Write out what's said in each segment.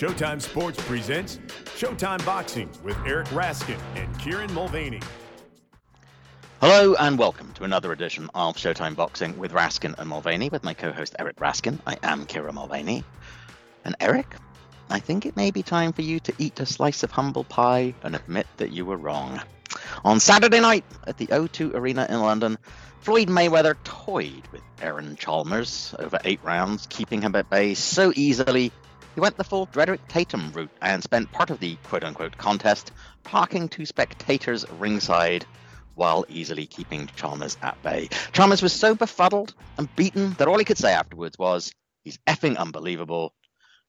Showtime Sports presents Showtime Boxing with Eric Raskin and Kieran Mulvaney. Hello and welcome to another edition of Showtime Boxing with Raskin and Mulvaney with my co-host Eric Raskin. I am Kieran Mulvaney. And Eric, I think it may be time for you to eat a slice of humble pie and admit that you were wrong. On Saturday night at the O2 Arena in London, Floyd Mayweather toyed with Aaron Chalmers over 8 rounds, keeping him at bay so easily he went the full Drederick Tatum route and spent part of the quote-unquote contest talking to spectators ringside while easily keeping Chalmers at bay. Chalmers was so befuddled and beaten that all he could say afterwards was, "He's effing unbelievable.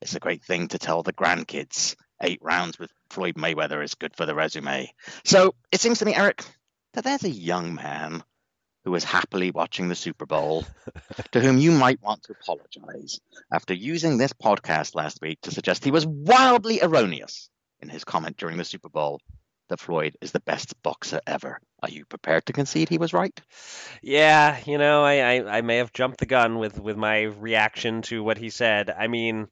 It's a great thing to tell the grandkids. 8 rounds with Floyd Mayweather is good for the resume." So it seems to me, Eric, that there's a young man who is happily watching the Super Bowl to whom you might want to apologize after using this podcast last week to suggest he was wildly erroneous in his comment during the Super Bowl that Floyd is the best boxer ever. Are you prepared to concede he was right? Yeah, you know, I may have jumped the gun with my reaction to what he said. I mean,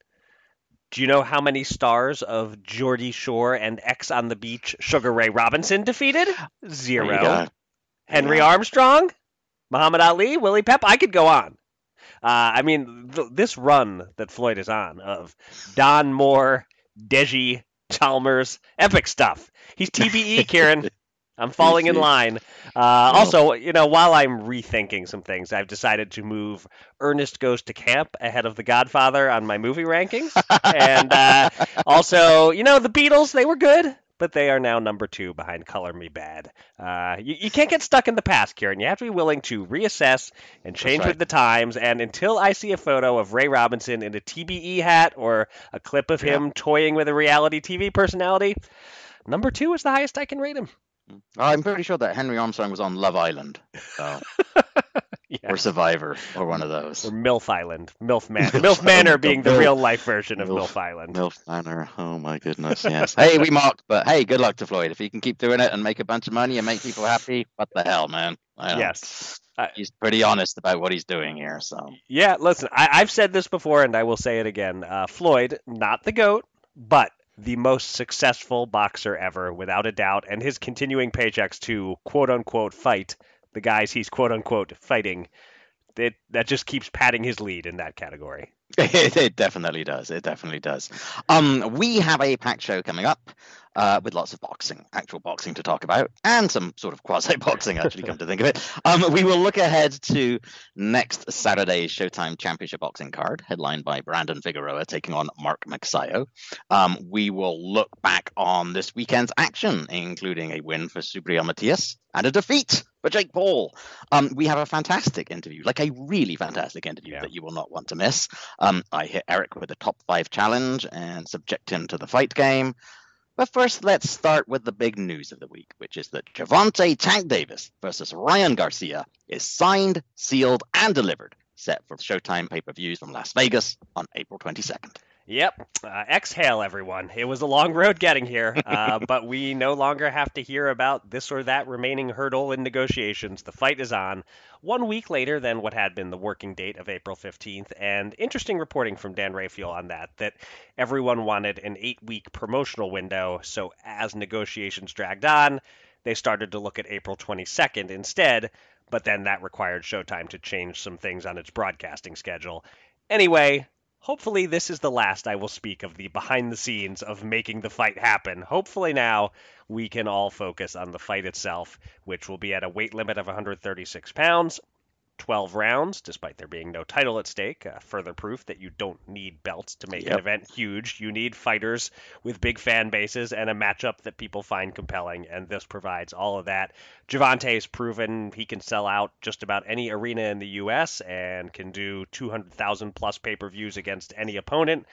do you know how many stars of Geordie Shore and X on the Beach Sugar Ray Robinson defeated? 0. Henry Armstrong, Muhammad Ali, Willie Pep. I could go on. I mean, this run that Floyd is on of Don Moore, Deji, Chalmers, epic stuff. He's TBE, Kieran. I'm falling in line. Also, you know, while I'm rethinking some things, I've decided to move Ernest Goes to Camp ahead of The Godfather on my movie rankings. And also, you know, the Beatles, they were good, but they are now number 2 behind Color Me Bad. You can't get stuck in the past, Kieran. You have to be willing to reassess and change with the times. And until I see a photo of Ray Robinson in a TBE hat or a clip of him toying with a reality TV personality, number 2 is the highest I can rate him. I'm pretty sure that Henry Armstrong was on Love Island, or Survivor, or one of those. Or MILF Island, MILF Manor. MILF Manor being the real-life version of MILF Island. MILF Manor, oh my goodness, yes. Hey, we mocked, but hey, good luck to Floyd. If he can keep doing it and make a bunch of money and make people happy, what the hell, man? Yes. He's pretty honest about what he's doing here, so. Yeah, listen, I've said this before, and I will say it again. Floyd, not the GOAT, but the most successful boxer ever, without a doubt, and his continuing paychecks to quote-unquote fight the guys he's quote-unquote fighting, that just keeps padding his lead in that category. It definitely does. It definitely does. We have a packed show coming up with lots of boxing, actual boxing to talk about, and some sort of quasi-boxing, actually, come to think of it. We will look ahead to next Saturday's Showtime Championship Boxing card, headlined by Brandon Figueroa taking on Mark Magsayo. We will look back on this weekend's action, including a win for Subriel Matias and a defeat for Jake Paul. We have a fantastic interview, like a really fantastic interview that you will not want to miss. I hit Eric with a top 5 challenge and subject him to the fight game. But first, let's start with the big news of the week, which is that Gervonta Tank Davis versus Ryan Garcia is signed, sealed, and delivered, set for Showtime pay-per-views from Las Vegas on April 22nd. Yep. Exhale, everyone. It was a long road getting here, but we no longer have to hear about this or that remaining hurdle in negotiations. The fight is on 1 week later than what had been the working date of April 15th. And interesting reporting from Dan Raphael on that everyone wanted an 8-week promotional window. So as negotiations dragged on, they started to look at April 22nd instead. But then that required Showtime to change some things on its broadcasting schedule. Anyway, hopefully this is the last I will speak of the behind the scenes of making the fight happen. Hopefully now we can all focus on the fight itself, which will be at a weight limit of 136 pounds, 12 rounds, despite there being no title at stake. Further proof that you don't need belts to make an event huge. You need fighters with big fan bases and a matchup that people find compelling, and this provides all of that. Gervonta's proven he can sell out just about any arena in the U.S. and can do 200,000 plus pay-per-views against any opponent.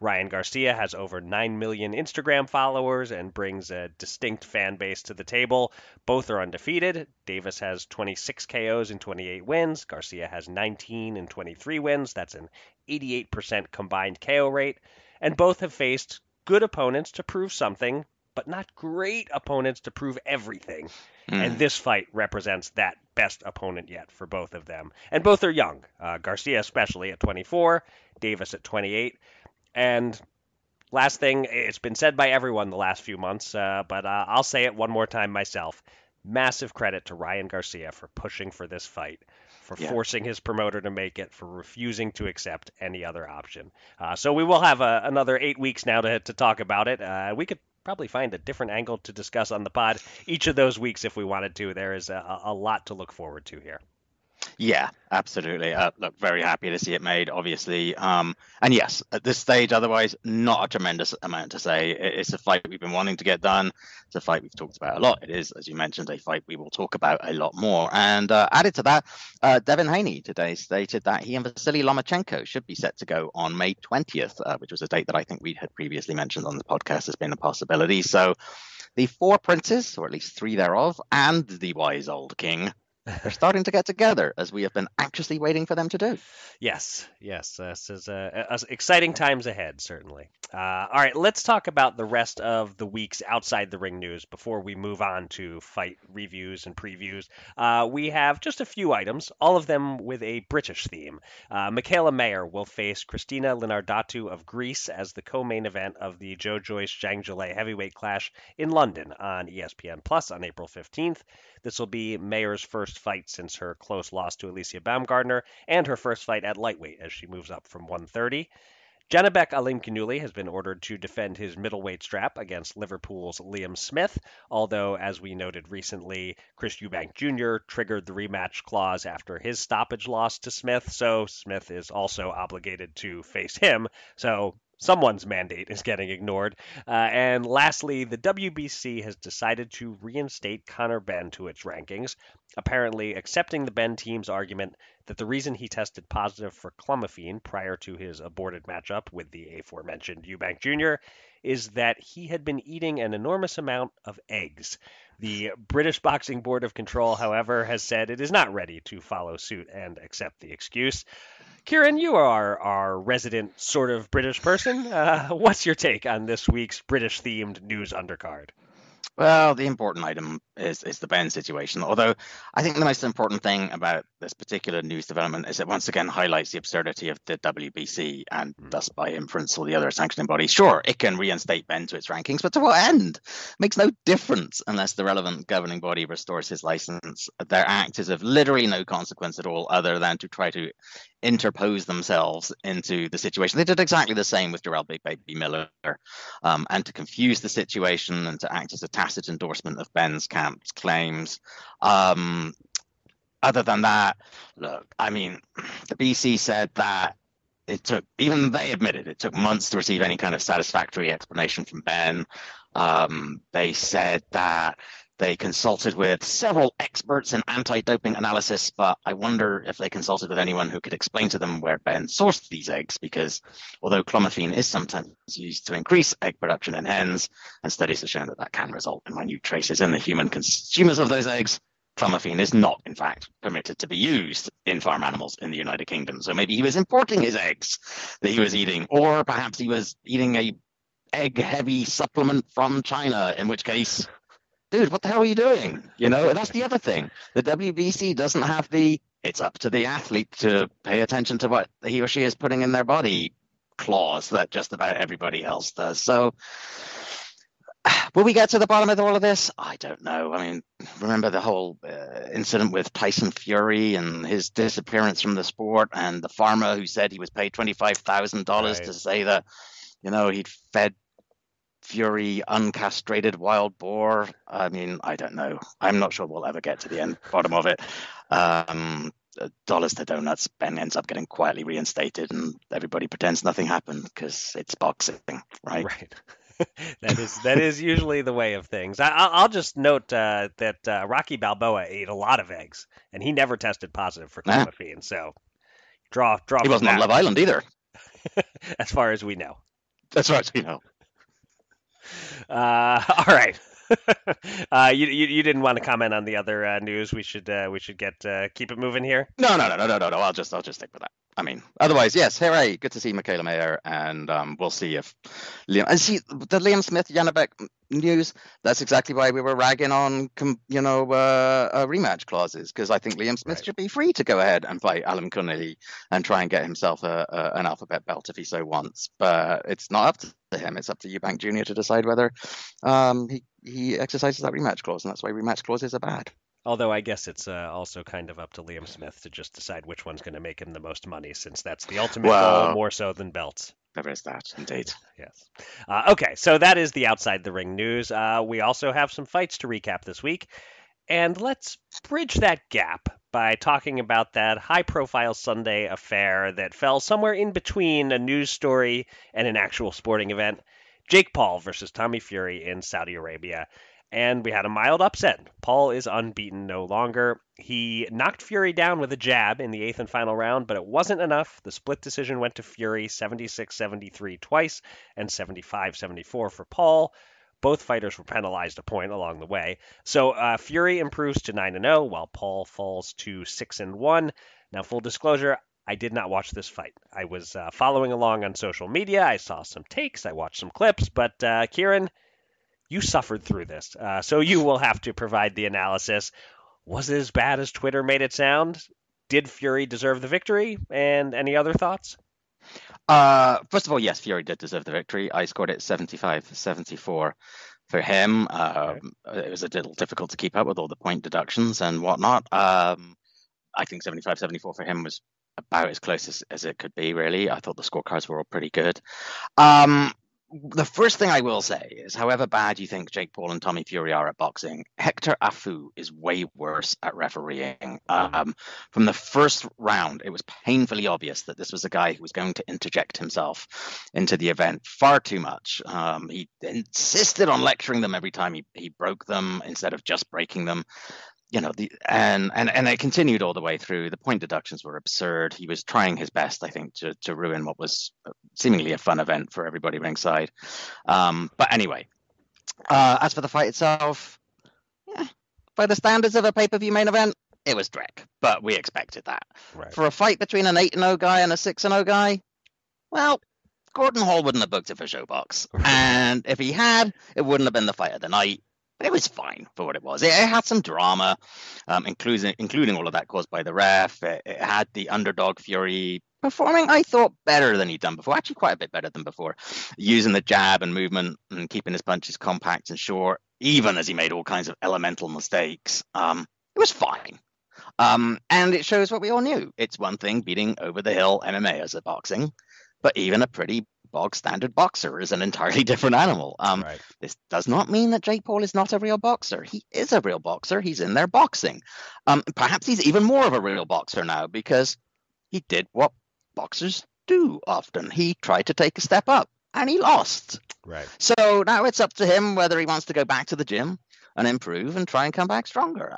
Ryan Garcia has over 9 million Instagram followers and brings a distinct fan base to the table. Both are undefeated. Davis has 26 KOs and 28 wins. Garcia has 19 and 23 wins. That's an 88% combined KO rate. And both have faced good opponents to prove something, but not great opponents to prove everything. And this fight represents that best opponent yet for both of them. And both are young. Garcia especially at 24, Davis at 28. And Last thing, it's been said by everyone the last few months, but I'll say it one more time myself. Massive credit to Ryan Garcia for pushing for this fight, for forcing his promoter to make it, for refusing to accept any other option. So we will have another 8 weeks now to talk about it. We could probably find a different angle to discuss on the pod each of those weeks if we wanted to. There is a lot to look forward to here. Yeah, absolutely. Look, very happy to see it made, obviously. And yes, at this stage, otherwise, not a tremendous amount to say. It's a fight we've been wanting to get done. It's a fight we've talked about a lot. It is, as you mentioned, a fight we will talk about a lot more. And added to that, Devin Haney today stated that he and Vasily Lomachenko should be set to go on May 20th, which was a date that I think we had previously mentioned on the podcast as being a possibility. So the four princes, or at least three thereof, and the wise old king, they're starting to get together, as we have been anxiously waiting for them to do. Yes. This is exciting times ahead, certainly. All right, let's talk about the rest of the week's Outside the Ring news before we move on to fight reviews and previews. We have just a few items, all of them with a British theme. Michaela Mayer will face Christina Linardatu of Greece as the co-main event of the Joe Joyce-Zhang Jilay heavyweight clash in London on ESPN Plus on April 15th. This will be Mayer's first fight since her close loss to Alicia Baumgardner and her first fight at lightweight as she moves up from 130. Janabek Alimkanuli has been ordered to defend his middleweight strap against Liverpool's Liam Smith, although, as we noted recently, Chris Eubank Jr. triggered the rematch clause after his stoppage loss to Smith, so Smith is also obligated to face him, so someone's mandate is getting ignored. And lastly, the WBC has decided to reinstate Conor Benn to its rankings, apparently accepting the Benn team's argument that the reason he tested positive for clomiphene prior to his aborted matchup with the aforementioned Eubank Jr. is that he had been eating an enormous amount of eggs. The British Boxing Board of Control, however, has said it is not ready to follow suit and accept the excuse. Kieran, you are our resident sort of British person. What's your take on this week's British-themed news undercard? Well, the important item is the Benn situation, although I think the most important thing about this particular news development is it once again highlights the absurdity of the WBC and thus by inference all the other sanctioning bodies. Sure, it can reinstate Benn to its rankings, but to what end? It makes no difference unless the relevant governing body restores his license. Their act is of literally no consequence at all other than to try to interpose themselves into the situation. They did exactly the same with Jarrell Big Baby Miller, and to confuse the situation and to act as a tacit endorsement of Benn's camp's claims. Other than that, look, I mean, the BC said that they admitted it took months to receive any kind of satisfactory explanation from Benn. They said that they consulted with several experts in anti-doping analysis, but I wonder if they consulted with anyone who could explain to them where Benn sourced these eggs, because although clomiphene is sometimes used to increase egg production in hens, and studies have shown that can result in minute traces in the human consumers of those eggs, clomiphene is not, in fact, permitted to be used in farm animals in the United Kingdom. So maybe he was importing his eggs that he was eating, or perhaps he was eating a egg-heavy supplement from China, in which case, dude, what the hell are you doing? You know, and that's the other thing. The WBC doesn't have it's up to the athlete to pay attention to what he or she is putting in their body clause that just about everybody else does. So will we get to the bottom of all of this? I don't know. I mean, remember the whole incident with Tyson Fury and his disappearance from the sport and the farmer who said he was paid $25,000 to say that, you know, he'd fed Fury uncastrated wild boar. I mean, I don't know. I'm not sure we'll ever get to the bottom of it. Dollars to donuts, Benn ends up getting quietly reinstated and everybody pretends nothing happened because it's boxing, right? Right. That is usually the way of things. I'll just note that Rocky Balboa ate a lot of eggs and he never tested positive for clomiphene. So draw. He wasn't on Love Island either. As far as we know. That's right, you know. All right. You didn't want to comment on the other news. We should keep it moving here. No. I'll just stick with that. I mean, otherwise, yes, hooray, good to see Michaela Mayer, and we'll see if Liam... And see, the Liam Smith-Yanabek news, that's exactly why we were ragging on, rematch clauses, because I think Liam Smith should be free to go ahead and fight Alan Connolly and try and get himself an alphabet belt if he so wants. But it's not up to him. It's up to Eubank Jr. to decide whether he exercises that rematch clause, and that's why rematch clauses are bad. Although I guess it's also kind of up to Liam Smith to just decide which one's going to make him the most money, since that's the ultimate goal, more so than belts. There is that, indeed. Yes. Okay, so that is the Outside the Ring news. We also have some fights to recap this week. And let's bridge that gap by talking about that high-profile Sunday affair that fell somewhere in between a news story and an actual sporting event. Jake Paul versus Tommy Fury in Saudi Arabia. And we had a mild upset. Paul is unbeaten no longer. He knocked Fury down with a jab in the eighth and final round, but it wasn't enough. The split decision went to Fury, 76-73 twice and 75-74 for Paul. Both fighters were penalized a point along the way. So Fury improves to 9-0, while Paul falls to 6-1. Now, full disclosure, I did not watch this fight. I was following along on social media. I saw some takes. I watched some clips. But Kieran... you suffered through this, so you will have to provide the analysis. Was it as bad as Twitter made it sound? Did Fury deserve the victory? And any other thoughts? First of all, yes, Fury did deserve the victory. I scored it 75-74 for him. It was a little difficult to keep up with all the point deductions and whatnot. I think 75-74 for him was about as close as it could be, really. I thought the scorecards were all pretty good. The first thing I will say is, however bad you think Jake Paul and Tommy Fury are at boxing, Hector Afu is way worse at refereeing. From the first round, it was painfully obvious that this was a guy who was going to interject himself into the event far too much. He insisted on lecturing them every time he broke them instead of just breaking them. You know, and it continued all the way through. The point deductions were absurd. He was trying his best, I think, to ruin what was seemingly a fun event for everybody ringside. But anyway, as for the fight itself, by the standards of a pay-per-view main event, it was dreck, but we expected that. Right. For a fight between an 8-0 guy and a 6-0 guy, well, Gordon Hall wouldn't have booked it for Showbox. And if he had, it wouldn't have been the fight of the night. It was fine for what it was. It had some drama, including all of that caused by the ref. It had the underdog Fury performing, I thought, better than he'd done before. Actually, quite a bit better than before. Using the jab and movement and keeping his punches compact and short, even as he made all kinds of elemental mistakes. It was fine. And it shows what we all knew. It's one thing beating over-the-hill MMA as a boxing, but even a pretty bog standard boxer is an entirely different animal. This does not mean that Jake Paul is not a real boxer. He is a real boxer. He's in there boxing. Perhaps he's even more of a real boxer now, because he did what boxers do often. He tried to take a step up and he lost. Right. So now it's up to him whether he wants to go back to the gym and improve and try and come back stronger.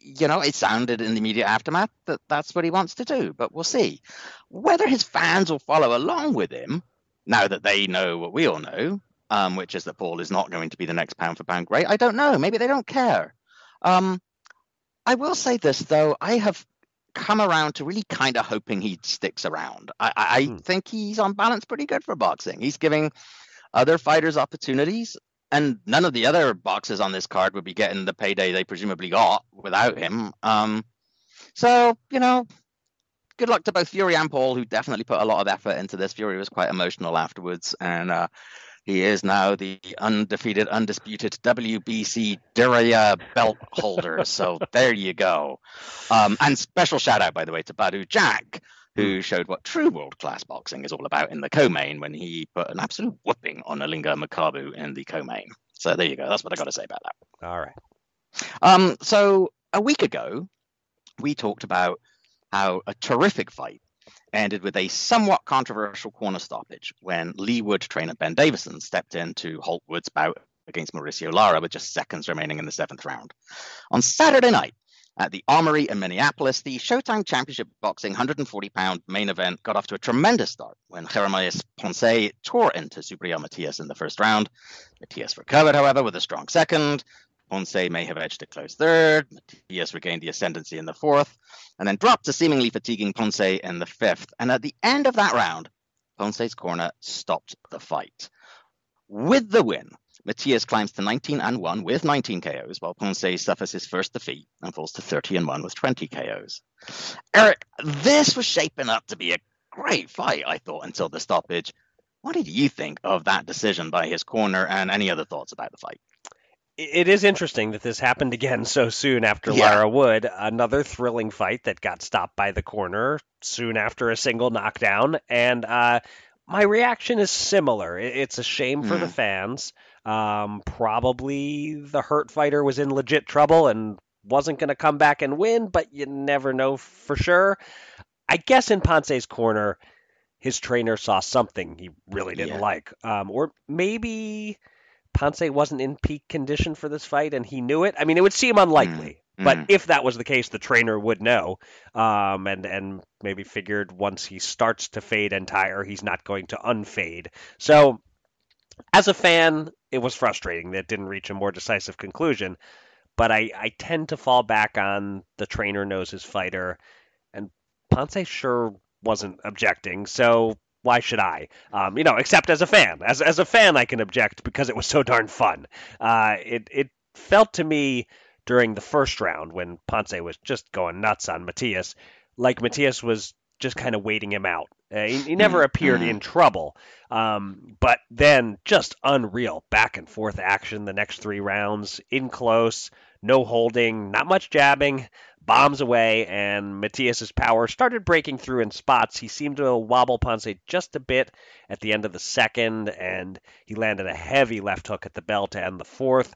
You know, it sounded in the immediate aftermath that that's what he wants to do, but we'll see whether his fans will follow along with him now that they know what we all know, which is that Paul is not going to be the next pound-for-pound great. I don't know. Maybe they don't care. I will say this, though. I have come around to really kind of hoping he sticks around. I think he's on balance pretty good for boxing. He's giving other fighters opportunities. And none of the other boxers on this card would be getting the payday they presumably got without him. So, you know, good luck to both Fury and Paul, who definitely put a lot of effort into this. Fury was quite emotional afterwards, and he is now the undefeated, undisputed WBC Diriyah belt holder. So there you go. And special shout out, by the way, to Badu Jack, who showed what true world-class boxing is all about in the co-main when he put an absolute whooping on Alinga Makabu in the co-main. So there you go. That's what I got to say about that. All right. So a week ago, we talked about how a terrific fight ended with a somewhat controversial corner stoppage when Lee Wood trainer Ben Davison stepped in to halt Wood's bout against Mauricio Lara with just seconds remaining in the seventh round. On Saturday night, at the Armory in Minneapolis, the Showtime Championship Boxing 140-pound main event got off to a tremendous start when Jeremias Ponce tore into Subriel Matias in the first round. Matias recovered, however, with a strong second. Ponce may have edged a close third. Matias regained the ascendancy in the fourth, and then dropped to seemingly fatiguing Ponce in the fifth. And at the end of that round, Ponce's corner stopped the fight. With the win, Matias climbs to 19-1 with 19 KOs, while Ponce suffers his first defeat and falls to 30-1 with 20 KOs. Eric, this was shaping up to be a great fight, I thought, until the stoppage. What did you think of that decision by his corner, and any other thoughts about the fight? It is interesting that this happened again so soon after Lara Wood. Another thrilling fight that got stopped by the corner soon after a single knockdown. And my reaction is similar. It's a shame for the fans. Probably the hurt fighter was in legit trouble and wasn't going to come back and win, but you never know for sure. I guess in Ponce's corner, his trainer saw something he really didn't like. Or maybe Ponce wasn't in peak condition for this fight and he knew it. I mean, it would seem unlikely, but if that was the case, the trainer would know. And maybe figured once he starts to fade and tire, he's not going to unfade. So as a fan, it was frustrating that it didn't reach a more decisive conclusion, but I tend to fall back on the trainer knows his fighter, and Ponce sure wasn't objecting. So why should I? Except as a fan. As a fan, I can object because it was so darn fun. It felt to me during the first round when Ponce was just going nuts on Matias, like Matias was just kind of waiting him out. He never appeared in trouble. But then just unreal back and forth action the next three rounds, in close, no holding, not much jabbing, bombs away, and Matias's power started breaking through in spots. He seemed to wobble Ponce just a bit at the end of the second, and he landed a heavy left hook at the bell to end the fourth.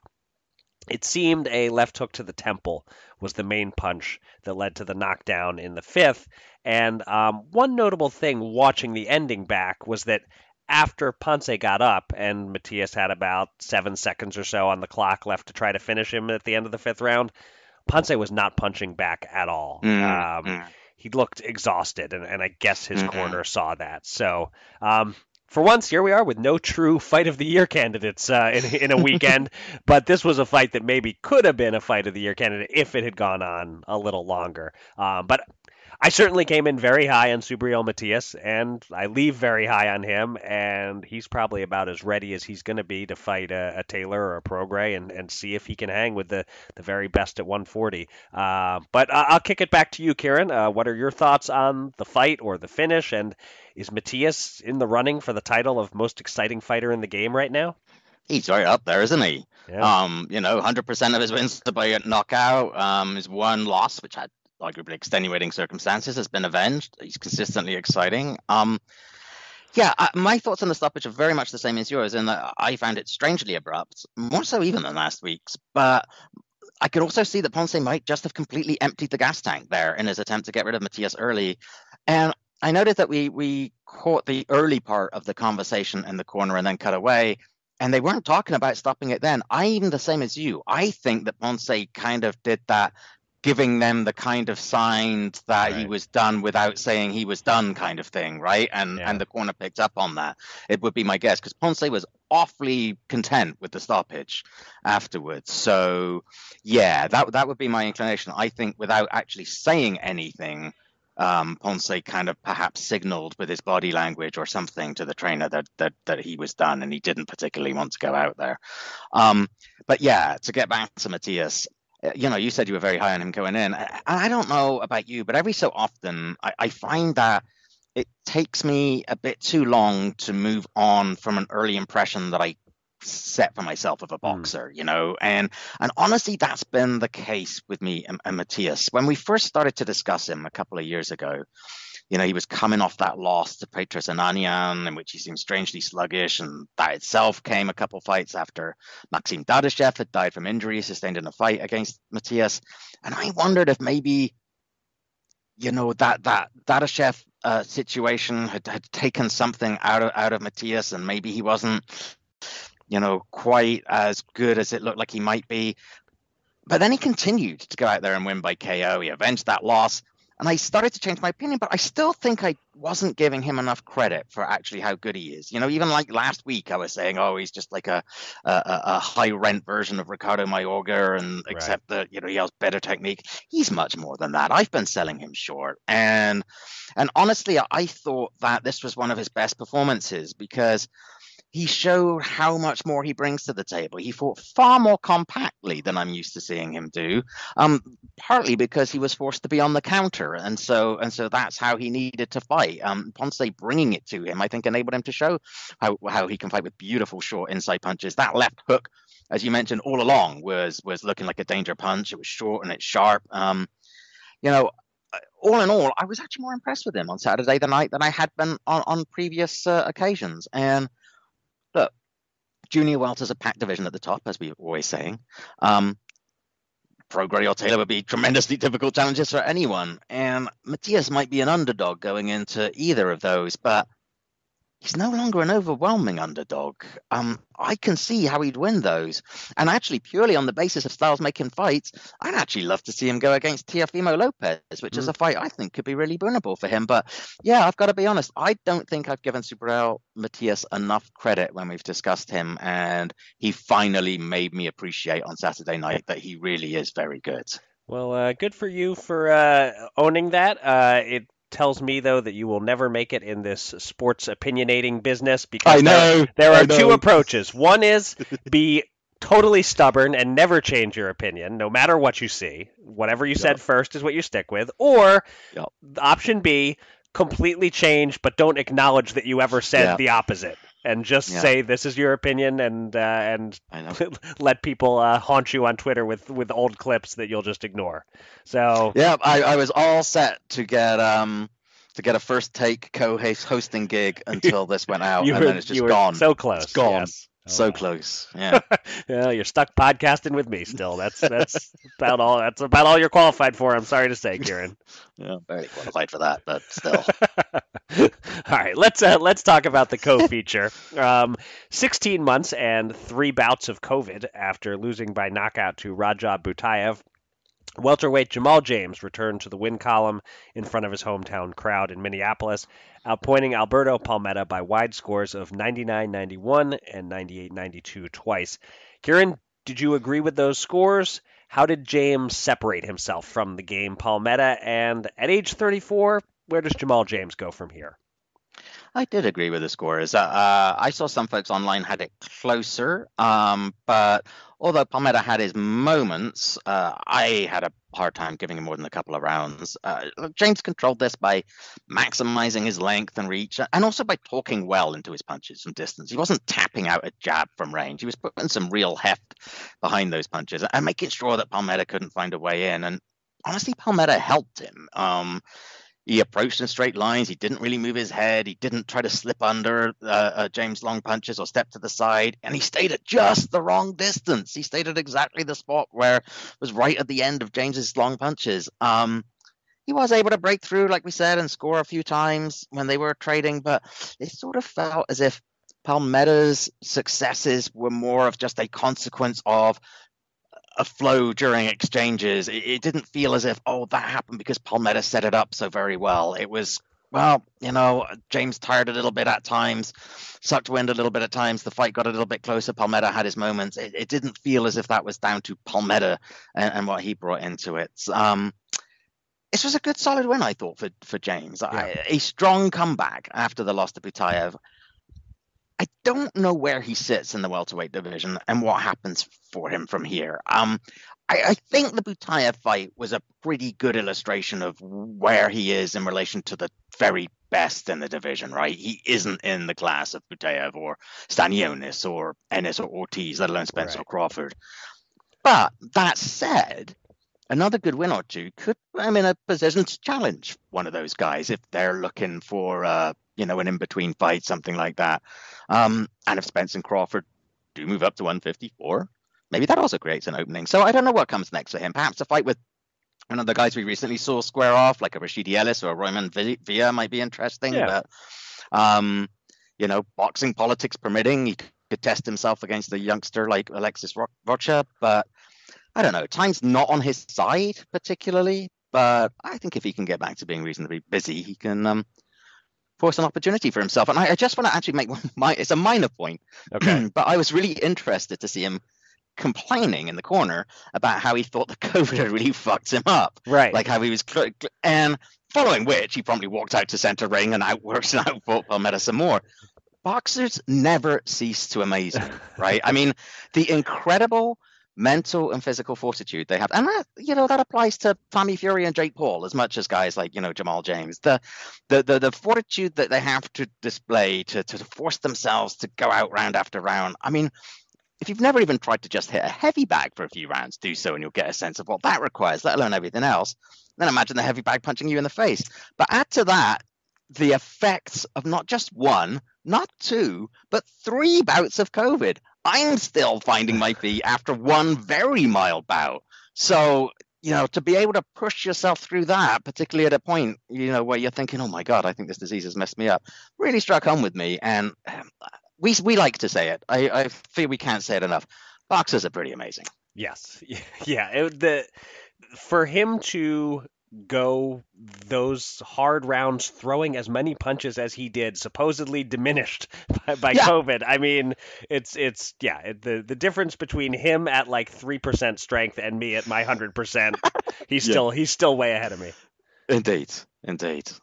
It seemed a left hook to the temple was the main punch that led to the knockdown in the fifth. And one notable thing watching the ending back was that after Ponce got up and Matias had about 7 seconds or so on the clock left to try to finish him at the end of the fifth round, Ponce was not punching back at all. He looked exhausted, and I guess his corner saw that. So for once, here we are with no true Fight of the Year candidates in a weekend. But this was a fight that maybe could have been a Fight of the Year candidate if it had gone on a little longer. But I certainly came in very high on Subriel Matias, and I leave very high on him, and he's probably about as ready as he's going to be to fight a Taylor or a Prograis and see if he can hang with the very best at 140. But I'll kick it back to you, Kieran. What are your thoughts on the fight or the finish, and is Matias in the running for the title of most exciting fighter in the game right now? He's right up there, isn't he? Yeah. 100% of his wins by a knockout. His one loss, which had arguably extenuating circumstances, has been avenged. He's consistently exciting. My thoughts on the stoppage are very much the same as yours, in that I found it strangely abrupt, more so even than last week's. But I could also see that Ponce might just have completely emptied the gas tank there in his attempt to get rid of Matias early. And I noticed that we caught the early part of the conversation in the corner and then cut away, and they weren't talking about stopping it then. I'm the same as you. I think that Ponce kind of did that, giving them the kind of sign that he was done without saying he was done kind of thing, right? And the corner picked up on that. It would be my guess, because Ponce was awfully content with the stoppage afterwards. So, that would be my inclination. I think without actually saying anything, Ponce kind of perhaps signaled with his body language or something to the trainer that he was done, and he didn't particularly want to go out there. To get back to Matias, you said you were very high on him going in. I don't know about you, but every so often I find that it takes me a bit too long to move on from an early impression that I set for myself of a boxer, and honestly, that's been the case with me and Matias. When we first started to discuss him a couple of years ago, he was coming off that loss to Petros Ananian, in which he seemed strangely sluggish, and that itself came a couple fights after Maxime Dadashev had died from injury sustained in a fight against Matias. And I wondered if maybe, that Dadashev situation had taken something out of Matias, and maybe he wasn't quite as good as it looked like he might be. But then he continued to go out there and win by KO. He avenged that loss. And I started to change my opinion, but I still think I wasn't giving him enough credit for actually how good he is. You know, even like last week, I was saying, oh, he's just like a high rent version of Ricardo Mayorga, and except that, you know, he has better technique. He's much more than that. I've been selling him short. And honestly, I thought that this was one of his best performances because he showed how much more he brings to the table. He fought far more compactly than I'm used to seeing him do, partly because he was forced to be on the counter. And so that's how he needed to fight. Ponce bringing it to him, I think, enabled him to show how he can fight with beautiful short inside punches. That left hook, as you mentioned, all along was looking like a danger punch. It was short and it's sharp. You know, all in all, I was actually more impressed with him on Saturday the night than I had been on previous occasions. And look, junior welter's a packed division at the top, as we're always saying. Pro-Gray or Taylor would be tremendously difficult challenges for anyone. And Matias might be an underdog going into either of those, but he's no longer an overwhelming underdog. I can see how he'd win those. And actually, purely on the basis of styles making fights, I'd actually love to see him go against Teofimo Lopez, which is a fight I think could be really winnable for him. But yeah, I've got to be honest. I don't think I've given Subriel Matias enough credit when we've discussed him. And he finally made me appreciate on Saturday night that he really is very good. Well, good for you for owning that. It tells me, though, that you will never make it in this sports opinionating business, because there are two approaches. One is be totally stubborn and never change your opinion, no matter what you see. Whatever you said first is what you stick with. Or option B, completely change, but don't acknowledge that you ever said the opposite. And just say, this is your opinion, and let people haunt you on Twitter with old clips that you'll just ignore. So yeah, I was all set to get a First Take co-hosting gig until this went out, and then it's just gone. So close. It's gone. Yes. Close. Yeah. Yeah, you're stuck podcasting with me still. That's about all you're qualified for, I'm sorry to say, Kieran. Yeah, barely qualified for that, but still. All right, let's talk about the co-feature. 16 months and 3 bouts of COVID after losing by knockout to Rajab Butayev. Welterweight Jamal James returned to the win column in front of his hometown crowd in Minneapolis, outpointing Alberto Palmetta by wide scores of 99-91 and 98-92 twice. Kieran, did you agree with those scores? How did James separate himself from the game Palmetta? And at age 34, where does Jamal James go from here? I did agree with the scores. I saw some folks online had it closer, but although Palmetta had his moments, I had a hard time giving him more than a couple of rounds. James controlled this by maximizing his length and reach, and also by talking well into his punches from distance. He wasn't tapping out a jab from range. He was putting some real heft behind those punches and making sure that Palmetta couldn't find a way in. And honestly, Palmetta helped him. He approached in straight lines. He didn't really move his head. He didn't try to slip under James' long punches or step to the side. And he stayed at just the wrong distance. He stayed at exactly the spot where it was right at the end of James' long punches. He was able to break through, like we said, and score a few times when they were trading. But it sort of felt as if Palmetta's successes were more of just a consequence of a flow during exchanges. It didn't feel as if, oh, that happened because Palmetta set it up so very well. It was, well, you know, James tired a little bit at times, sucked wind a little bit at times, the fight got a little bit closer, Palmetta had his moments. It didn't feel as if that was down to Palmetta and what he brought into it. This was a good solid win, I thought, for James. Yeah. A strong comeback after the loss to Butayev. I don't know where he sits in the welterweight division and what happens for him from here. I think the Butayev fight was a pretty good illustration of where he is in relation to the very best in the division, right? He isn't in the class of Butayev or Stanionis or Ennis or Ortiz, let alone Spencer or Crawford. But that said, another good win or two could put him in a position to challenge one of those guys if they're looking for an in-between fight, something like that. And if Spence and Crawford do move up to 154, maybe that also creates an opening. So I don't know what comes next for him. Perhaps a fight with one of the guys we recently saw square off, like a Rashidi Ellis or a Royman Villa might be interesting. Yeah. But, boxing politics permitting, he could test himself against a youngster like Alexis Rocha. But I don't know. Time's not on his side particularly. But I think if he can get back to being reasonably busy, he can force an opportunity for himself. And I just want to actually make it's a minor point, okay? But I was really interested to see him complaining in the corner about how he thought the COVID had really fucked him up. Right. Like how he was... And following which, he promptly walked out to center ring and outfought Palmetta some more. Boxers never cease to amaze me, right? I mean, the incredible mental and physical fortitude they have. And that, you know, that applies to Tommy Fury and Jake Paul as much as guys like, you know, Jamal James. The fortitude that they have to display to force themselves to go out round after round. I mean, if you've never even tried to just hit a heavy bag for a few rounds, do so and you'll get a sense of what that requires, let alone everything else. Then imagine the heavy bag punching you in the face. But add to that the effects of not just one, not two, but three bouts of COVID. I'm still finding my feet after one very mild bout. So, you know, to be able to push yourself through that, particularly at a point, you know, where you're thinking, oh, my God, I think this disease has messed me up, really struck home with me. And we like to say it. I feel we can't say it enough. Boxers are pretty amazing. Yes. Yeah. For him to go those hard rounds throwing as many punches as he did, supposedly diminished by COVID. I mean, the difference between him at like 3% strength and me at my 100%, he's still way ahead of me. Indeed.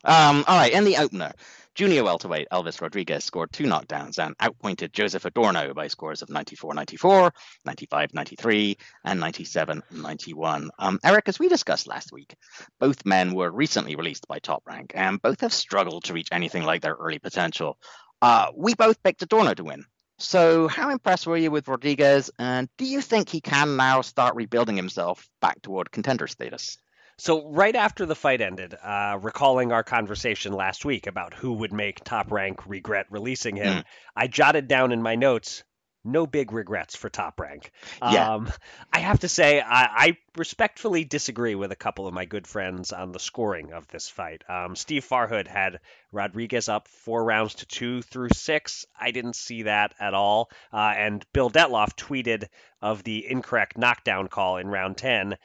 All right, in the opener, junior welterweight Elvis Rodriguez scored two knockdowns and outpointed Joseph Adorno by scores of 94-94, 95-93, and 97-91. Eric, as we discussed last week, both men were recently released by Top Rank, and both have struggled to reach anything like their early potential. We both picked Adorno to win. So how impressed were you with Rodriguez, and do you think he can now start rebuilding himself back toward contender status? So right after the fight ended, recalling our conversation last week about who would make Top Rank regret releasing him, I jotted down in my notes, no big regrets for Top Rank. Yeah. I have to say, I respectfully disagree with a couple of my good friends on the scoring of this fight. Steve Farhood had Rodriguez up 4 rounds to 2 through 6. I didn't see that at all. And Bill Detloff tweeted of the incorrect knockdown call in round 10,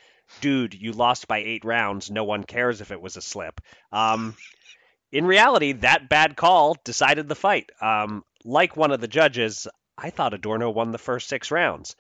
dude, you lost by 8 rounds. No one cares if it was a slip. In reality, that bad call decided the fight. Like one of the judges, I thought Adorno won the first 6 rounds.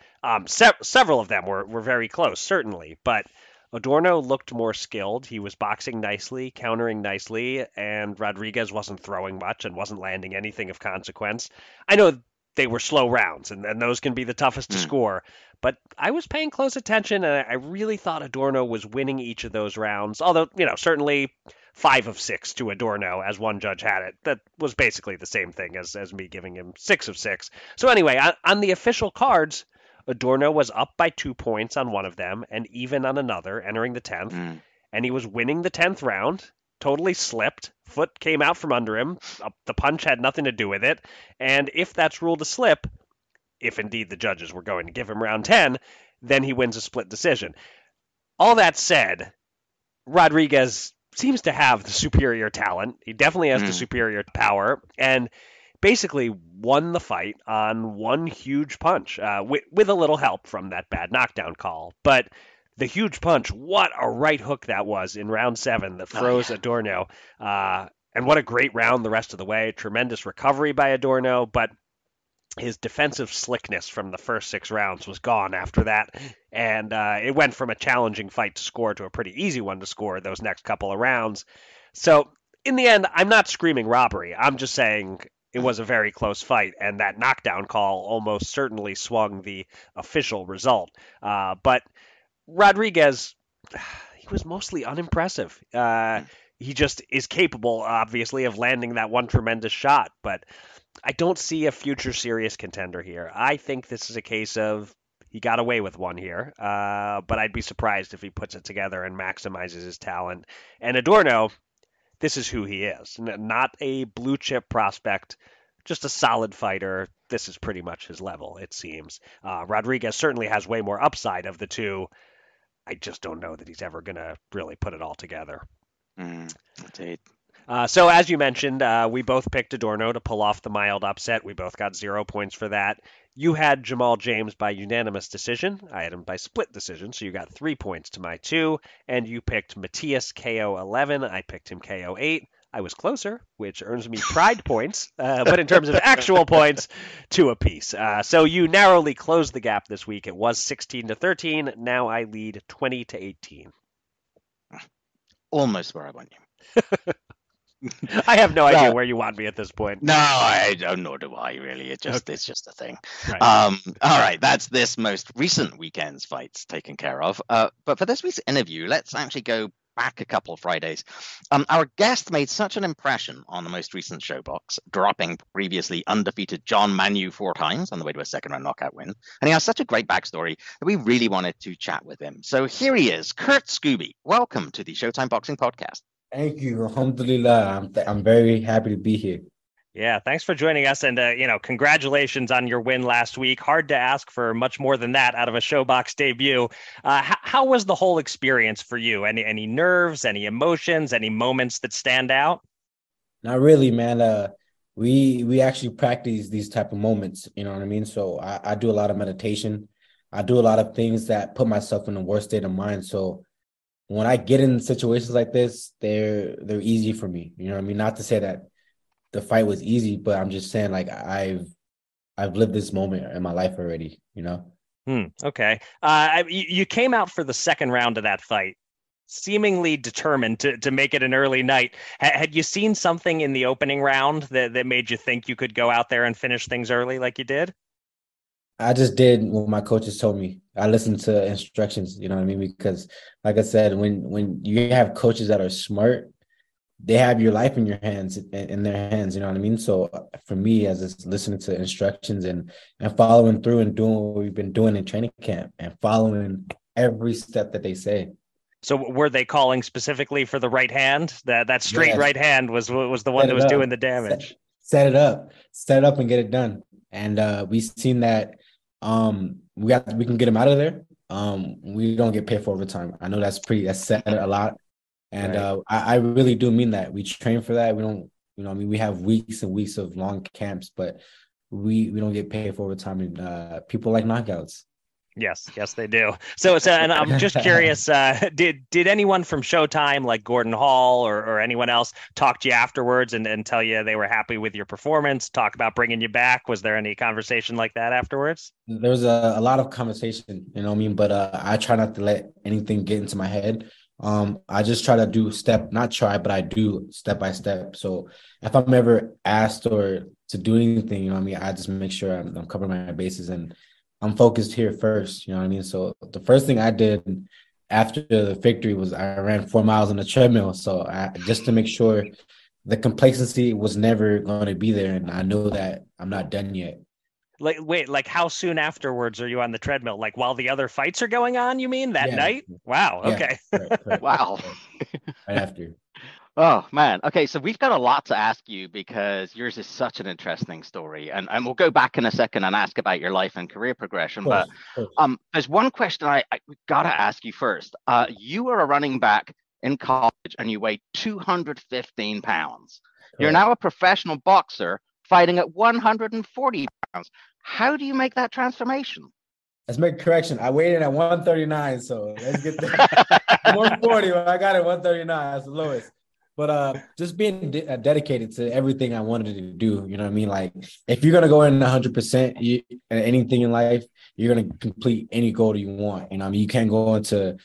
Several of them were very close, certainly. But Adorno looked more skilled. He was boxing nicely, countering nicely, and Rodriguez wasn't throwing much and wasn't landing anything of consequence. I know they were slow rounds, and those can be the toughest to score. But I was paying close attention, and I really thought Adorno was winning each of those rounds. Although, you know, certainly 5 of 6 to Adorno, as one judge had it. That was basically the same thing as me giving him 6 of 6. So anyway, on the official cards, Adorno was up by 2 points on one of them, and even on another, entering the 10th. And he was winning the 10th round. Totally slipped. Foot came out from under him. The punch had nothing to do with it. And if that's ruled a slip, if indeed the judges were going to give him round 10, then he wins a split decision. All that said, Rodriguez seems to have the superior talent. He definitely has the superior power. And basically won the fight on one huge punch, with a little help from that bad knockdown call. But the huge punch, what a right hook that was in round 7 that froze Adorno. And what a great round the rest of the way. Tremendous recovery by Adorno, but his defensive slickness from the first 6 rounds was gone after that. And it went from a challenging fight to score to a pretty easy one to score those next couple of rounds. So in the end, I'm not screaming robbery. I'm just saying it was a very close fight, and that knockdown call almost certainly swung the official result. But Rodriguez, he was mostly unimpressive. He just is capable, obviously, of landing that one tremendous shot, but I don't see a future serious contender here. I think this is a case of he got away with one here, but I'd be surprised if he puts it together and maximizes his talent. And Adorno, this is who he is. Not a blue-chip prospect, just a solid fighter. This is pretty much his level, it seems. Rodriguez certainly has way more upside of the two. I just don't know that he's ever going to really put it all together. Indeed. So as you mentioned, we both picked Adorno to pull off the mild upset. We both got 0 points for that. You had Jamal James by unanimous decision. I had him by split decision, so you got 3 points to my 2. And you picked Matias KO 11. I picked him KO 8. I was closer, which earns me pride points, but in terms of actual points, 2 apiece. So you narrowly closed the gap this week. It was 16-13. Now I lead 20-18. Almost where I want you. I have no idea where you want me at this point. No, I don't, nor do I really. It's just a thing. Right. All right, that's this most recent weekend's fights taken care of. But for this week's interview, let's actually go back a couple of Fridays. Our guest made such an impression on the most recent Showbox, dropping previously undefeated John Manu 4 times on the way to a second-round knockout win. And he has such a great backstory that we really wanted to chat with him. So here he is, Kurt Scooby. Welcome to the Showtime Boxing Podcast. Thank you. Alhamdulillah. I'm very happy to be here. Yeah, thanks for joining us. And, congratulations on your win last week. Hard to ask for much more than that out of a Showbox debut. How was the whole experience for you? Any nerves, any emotions, any moments that stand out? Not really, man. We actually practice these type of moments, you know what I mean? So I do a lot of meditation. I do a lot of things that put myself in the worst state of mind. So when I get in situations like this, they're easy for me. You know what I mean? Not to say that the fight was easy, but I'm just saying, like, I've lived this moment in my life already, you know? Okay. You came out for the second round of that fight, seemingly determined to make it an early night. Had you seen something in the opening round that made you think you could go out there and finish things early like you did? I just did what my coaches told me. I listened to instructions, you know what I mean? Because like I said, when you have coaches that are smart, they have your life in your hands, in their hands, you know what I mean? So for me, as it's listening to instructions and following through and doing what we've been doing in training camp and following every step that they say. So were they calling specifically for the right hand? That straight right hand was the one that was doing the damage. Set it up and get it done. And we've seen that we can get him out of there. We don't get paid for overtime. I know that's said a lot. And right. I really do mean that. We train for that. We don't, you know, I mean, we have weeks and weeks of long camps, but we don't get paid for overtime. And people like knockouts. Yes, they do. So, and I'm just curious, did anyone from Showtime, like Gordon Hall or anyone else, talk to you afterwards and tell you they were happy with your performance, talk about bringing you back? Was there any conversation like that afterwards? There was a lot of conversation, you know what I mean? But I try not to let anything get into my head. I just try to do I do step by step. So if I'm ever asked or to do anything, you know what I mean, I just make sure I'm covering my bases and I'm focused here first, you know what I mean? So the first thing I did after the victory was I ran 4 miles on the treadmill. So just to make sure the complacency was never going to be there. And I know that I'm not done yet. Wait, how soon afterwards are you on the treadmill? Like while the other fights are going on, you mean that night? Wow. Okay. Yeah, correct. Wow. Right after. Oh, man. Okay, so we've got a lot to ask you because yours is such an interesting story. And we'll go back in a second and ask about your life and career progression. But there's one question I got to ask you first. You were a running back in college and you weighed 215 pounds. Correct. You're now a professional boxer fighting at 140 pounds. How do you make that transformation? Let's make a correction. I weighed in at 139, so let's get that. 140, but I got it 139. That's the lowest. But just being dedicated to everything I wanted to do, you know what I mean? Like, if you're going to go in 100% anything in life, you're going to complete any goal you want. You know what I mean? You can't go into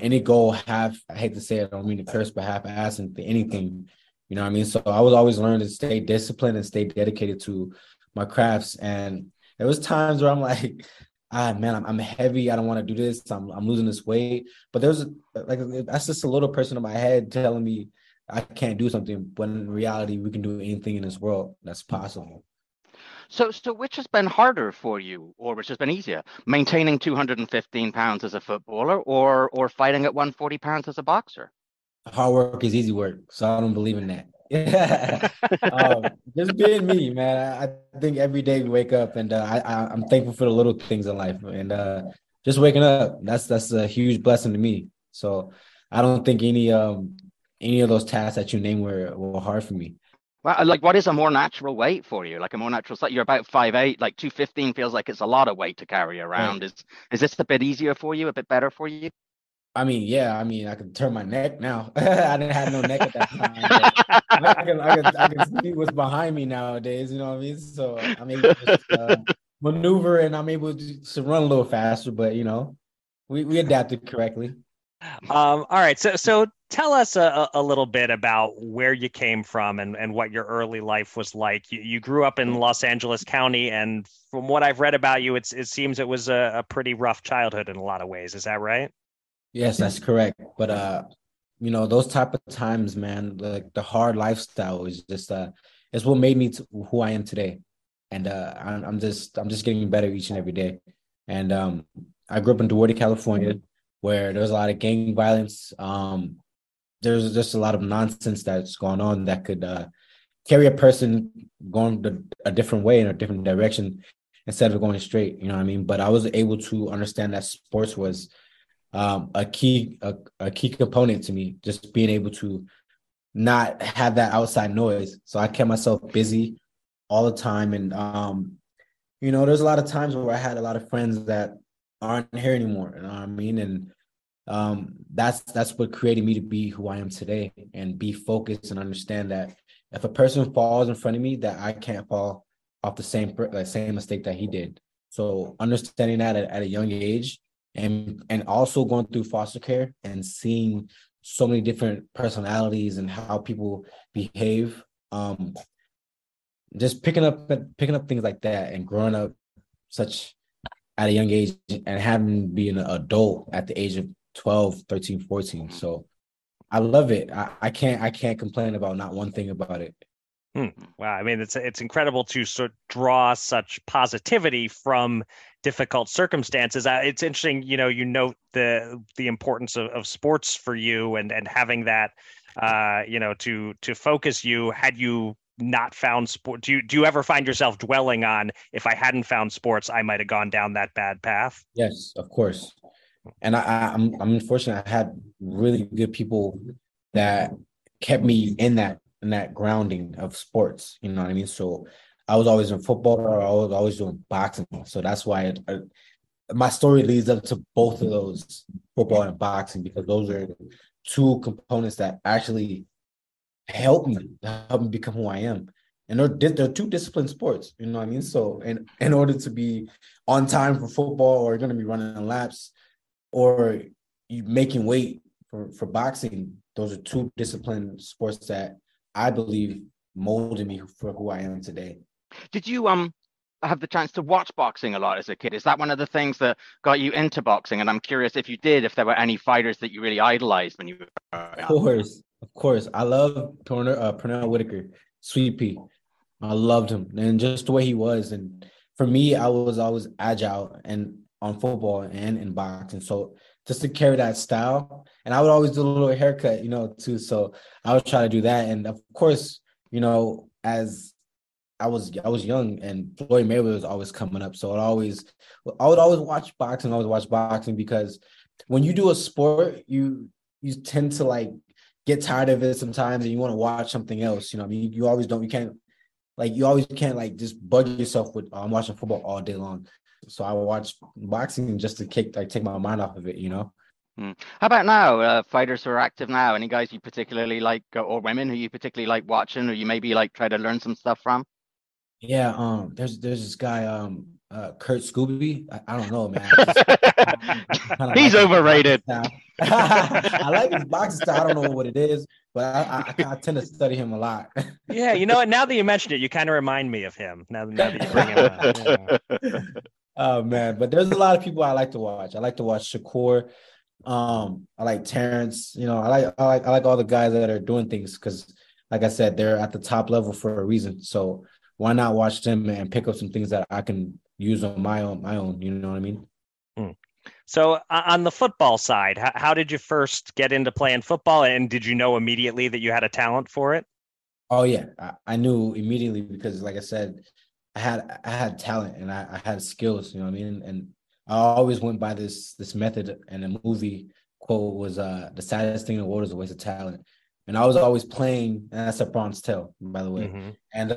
any goal I hate to say it, I don't mean to curse, but half-ass into anything. You know what I mean? So I was always learning to stay disciplined and stay dedicated to my crafts. And there was times where I'm like, I'm heavy. I don't want to do this. I'm losing this weight. But that's just a little person in my head telling me I can't do something. When in reality, we can do anything in this world that's possible. So which has been harder for you, or which has been easier? Maintaining 215 pounds as a footballer, or fighting at 140 pounds as a boxer? Hard work is easy work. So I don't believe in that. Yeah, just being me, man. I think every day we wake up, and I'm thankful for the little things in life, and just waking up, that's a huge blessing to me. So I don't think any any of those tasks that you named were hard for me. Well, like, what is a more natural weight for you? Like a more natural, you're about 5'8", like 215 feels like it's a lot of weight to carry around. Right. Is this a bit easier for you, a bit better for you? I mean, yeah. I mean, I can turn my neck now. I didn't have no neck at that time. I can see what's behind me nowadays. You know what I mean? So I'm able to just, maneuver, and I'm able to run a little faster. But you know, we adapted correctly. All right. So tell us a little bit about where you came from and what your early life was like. You grew up in Los Angeles County, and from what I've read about you, it seems it was a pretty rough childhood in a lot of ways. Is that right? Yes, that's correct. But, you know, those type of times, man, like the hard lifestyle is just it's what made me who I am today. And I'm just getting better each and every day. And I grew up in Duarte, California, where there's a lot of gang violence. There's just a lot of nonsense that's going on that could carry a person going a different way in a different direction instead of going straight. You know what I mean? But I was able to understand that sports was a key component to me, just being able to not have that outside noise. So I kept myself busy all the time. And, you know, there's a lot of times where I had a lot of friends that aren't here anymore. You know what I mean? And that's what created me to be who I am today and be focused and understand that if a person falls in front of me, that I can't fall off the same mistake that he did. So understanding that at a young age, and also going through foster care and seeing so many different personalities and how people behave, just picking up things like that and growing up such at a young age and having been an adult at the age of 12, 13, 14. So I love it. I can't complain about not one thing about it. Wow. I mean, it's incredible to sort of draw such positivity from difficult circumstances. It's interesting, you know, you note the importance of sports for you and having that, you know, to focus you. Had you not found sport, do you ever find yourself dwelling on, if I hadn't found sports, I might have gone down that bad path? Yes, of course. And I'm fortunate. I had really good people that kept me in that grounding of sports, you know what I mean? So I was always in football, or I was always doing boxing. So that's why my story leads up to both of those, football and boxing, because those are two components that actually help me become who I am. And they're two disciplined sports, you know what I mean? So in order to be on time for football, or you're going to be running laps, or you making weight for boxing, those are two disciplined sports that I believe molded me for who I am today. Did you have the chance to watch boxing a lot as a kid? Is that one of the things that got you into boxing? And I'm curious if you did, if there were any fighters that you really idolized when you were young. Of course. I love Pernell Whitaker, Sweet Pea. I loved him and just the way he was. And for me, I was always agile and on football and in boxing. So just to carry that style. And I would always do a little haircut, you know, too. So I would try to do that. And of course, you know, as I was young and Floyd Mayweather was always coming up. So I would always watch boxing. I always watch boxing because when you do a sport, you tend to like get tired of it sometimes and you want to watch something else. You know what I mean? You always can't like just bug yourself with I'm watching football all day long. So I would watch boxing just to take my mind off of it, you know? How about now, fighters who are active now? Any guys you particularly like, or women who you particularly like watching, or you maybe like try to learn some stuff from? Yeah, there's this guy, Kurt Scooby. I don't know, man. He's overrated. I like his boxing style. I don't know what it is, but I tend to study him a lot. Yeah, you know what? Now that you mentioned it, you kind of remind me of him. Now that you bring him up. Yeah. Oh man, but there's a lot of people I like to watch. I like to watch Shakur. I like Terrence, you know, I like all the guys that are doing things because, like I said, they're at the top level for a reason. So why not watch them and pick up some things that I can use on my own, you know what I mean? So on the football side, how did you first get into playing football, and did you know immediately that you had a talent for it? Oh yeah, I knew immediately because, like I said, I had talent and I had skills, you know what I mean? And I always went by this method, and the movie quote was the saddest thing in the world is a waste of talent. And I was always playing, and that's a bronze tail, by the way. Mm-hmm. And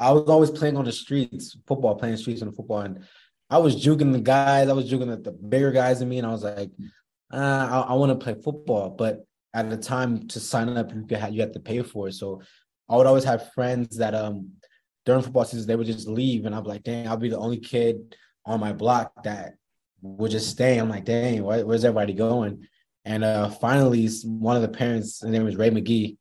I was always playing on the streets, football, playing streets on the football. And I was juking the guys. I was juking the bigger guys than me. And I was like, I want to play football. But at the time, to sign up, you had to pay for it. So I would always have friends that during football season, they would just leave. And I'm like, dang, I'll be the only kid on my block that would just stay. I'm like, dang, where's everybody going? And finally, one of the parents, his name was Ray McGee.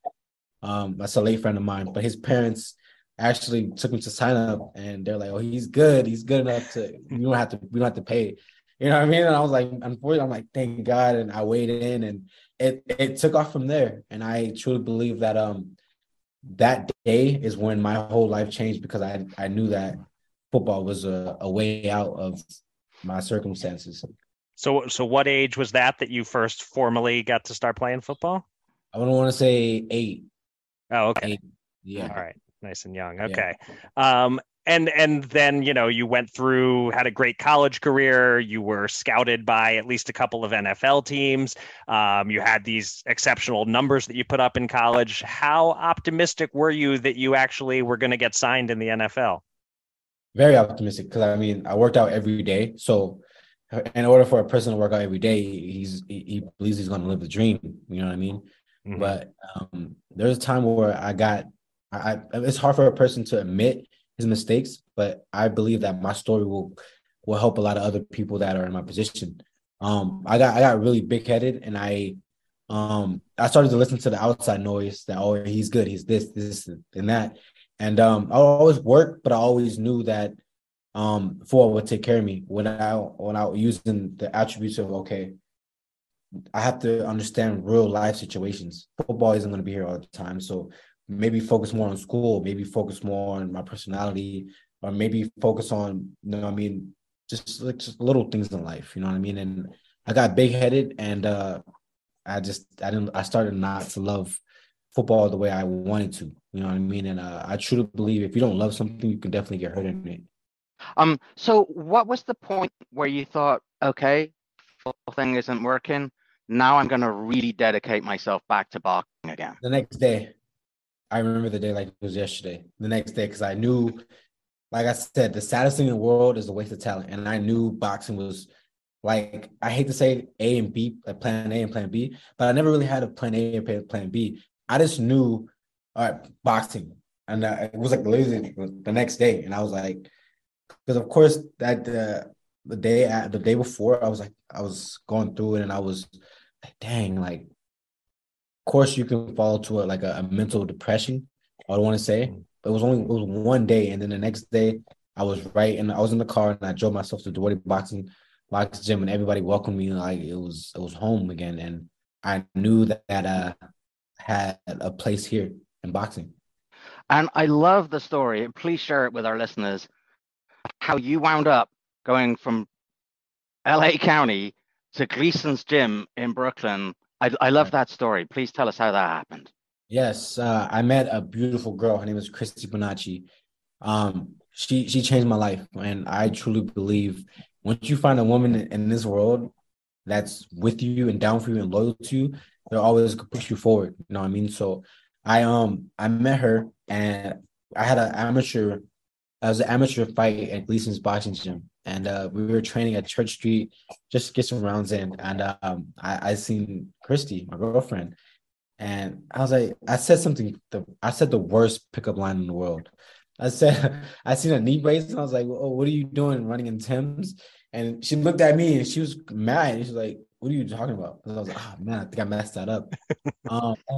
That's a late friend of mine. But his parents actually took him to sign up, and they're like, "Oh, he's good. He's good enough to we don't have to pay." You know what I mean? And I was like, unfortunately, I'm like, thank God. And I waited in, and it took off from there. And I truly believe that that day is when my whole life changed, because I knew that football was a way out of my circumstances. So what age was that you first formally got to start playing football? I would want to say 8. Oh, okay. 8. Yeah. All right. Nice and young. Okay. Yeah. And then, you went through, had a great college career. You were scouted by at least a couple of NFL teams. You had these exceptional numbers that you put up in college. How optimistic were you that you actually were going to get signed in the NFL? Very optimistic, because I worked out every day. So in order for a person to work out every day, he believes he's going to live the dream. You know what I mean? Mm-hmm. But there's a time where it's hard for a person to admit his mistakes, but I believe that my story will help a lot of other people that are in my position. I got really big headed, and I started to listen to the outside noise that, oh, he's good, he's this and that. And I always worked, but I always knew that football would take care of me when I was using the attributes of, okay, I have to understand real life situations. Football isn't going to be here all the time, so maybe focus more on school, maybe focus more on my personality, or maybe focus on just little things in life. You know what I mean? And I got big headed, and I started not to love football the way I wanted to. You know what I mean? And I truly believe if you don't love something, you can definitely get hurt in it. So what was the point where you thought, okay, football thing isn't working, now I'm going to really dedicate myself back to boxing again? The next day. I remember the day like it was yesterday. The next day, because I knew, like I said, the saddest thing in the world is a waste of talent. And I knew boxing was, like, I hate to say A and B, like plan A and plan B, but I never really had a plan A and plan B. I just knew, all right, boxing. And it was like literally the next day. And I was like, because of course that the day before, I was going through it, and I was like, dang, like, of course you can fall to a mental depression, I don't want to say. But it was one day, and then the next day I was right, and I was in the car, and I drove myself to Duarte boxing gym, and everybody welcomed me like it was home again. And I knew that I had a place here in boxing. And I love the story. Please share it with our listeners, how you wound up going from LA County to Gleason's gym in Brooklyn. I love that story. Please tell us how that happened. Yes, I met a beautiful girl. Her name is Christy Bonacci. She changed my life, and I truly believe once you find a woman in this world that's with you and down for you and loyal to you, they're always gonna push you forward. You know what I mean? So I met her, and I had an amateur fight at Gleason's boxing gym, and we were training at Church Street just to get some rounds in. And I seen Christy, my girlfriend, and I was like, I said the worst pickup line in the world. I seen a knee brace, and I was like, oh, what are you doing running in Tim's? And she looked at me, and she was mad. And she's like, what are you talking about? And I was like, oh man, I think I messed that up.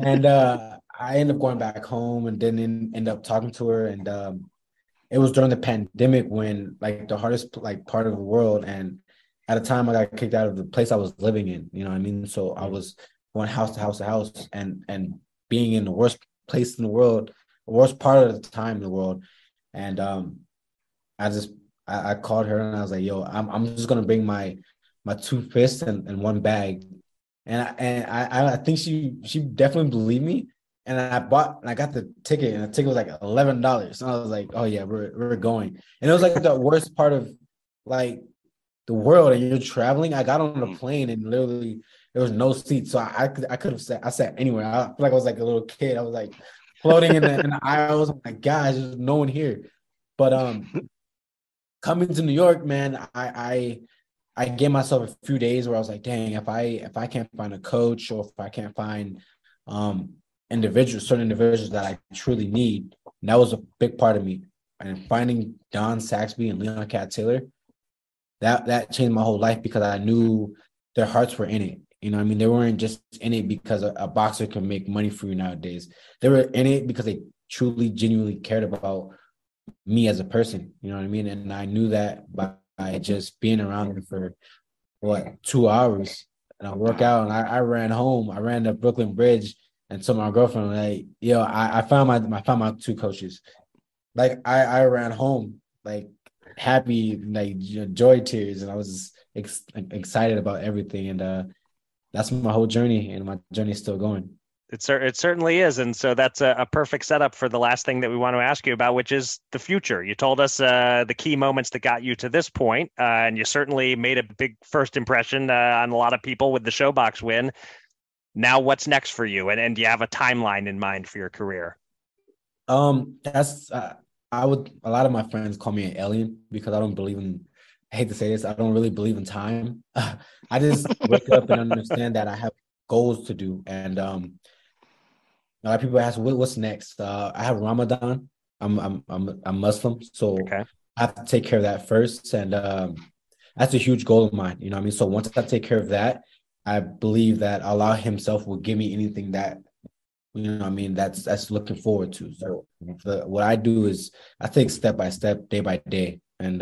And I ended up going back home, and didn't end up talking to her. And it was during the pandemic, when like the hardest part of the world. And at a time I got kicked out of the place I was living in, you know what I mean? So I was going house to house to house, and being in the worst place in the world, the worst part of the time in the world. And I called her, and I was like, yo, I'm just going to bring my two fists and one bag. And I think she definitely believed me. And I got the ticket, and the ticket was like $11. And I was like, oh yeah, we're going. And it was like the worst part of like the world, and you're traveling. I got on a plane, and literally There was no seat, so I could have sat. I sat anywhere. I feel like I was like a little kid. I was like floating in the aisles. I'm like, gosh, there's no one here. But coming to New York, man, I gave myself a few days where I was like, dang, if I can't find a coach, or if I can't find certain individuals that I truly need, and that was a big part of me. And finding Don Saxby and Leon Cat Taylor, that changed my whole life, because I knew their hearts were in it. You know what I mean? They weren't just in it because a boxer can make money for you nowadays. They were in it because they truly, genuinely cared about me as a person. You know what I mean? And I knew that by just being around them for, what, 2 hours. And I work out, and I ran home. I ran to Brooklyn Bridge and told my girlfriend, like, yo, I found my two coaches. Like, I ran home, like, happy, like, joy tears, and I was excited about everything, and that's my whole journey, and my journey is still going. It certainly is, and so that's a perfect setup for the last thing that we want to ask you about, which is the future. You told us the key moments that got you to this point, and you certainly made a big first impression on a lot of people with the Showbox win. Now, what's next for you, and do you have a timeline in mind for your career? A lot of my friends call me an alien, because I hate to say this, I don't really believe in time. I just wake up and understand that I have goals to do. And a lot of people ask, what's next? I have Ramadan. I'm Muslim, so okay. I have to take care of that first. And that's a huge goal of mine. You know what I mean? So once I take care of that, I believe that Allah himself will give me anything that, you know what I mean, that's looking forward to. So what I do is I take step by step, day by day. And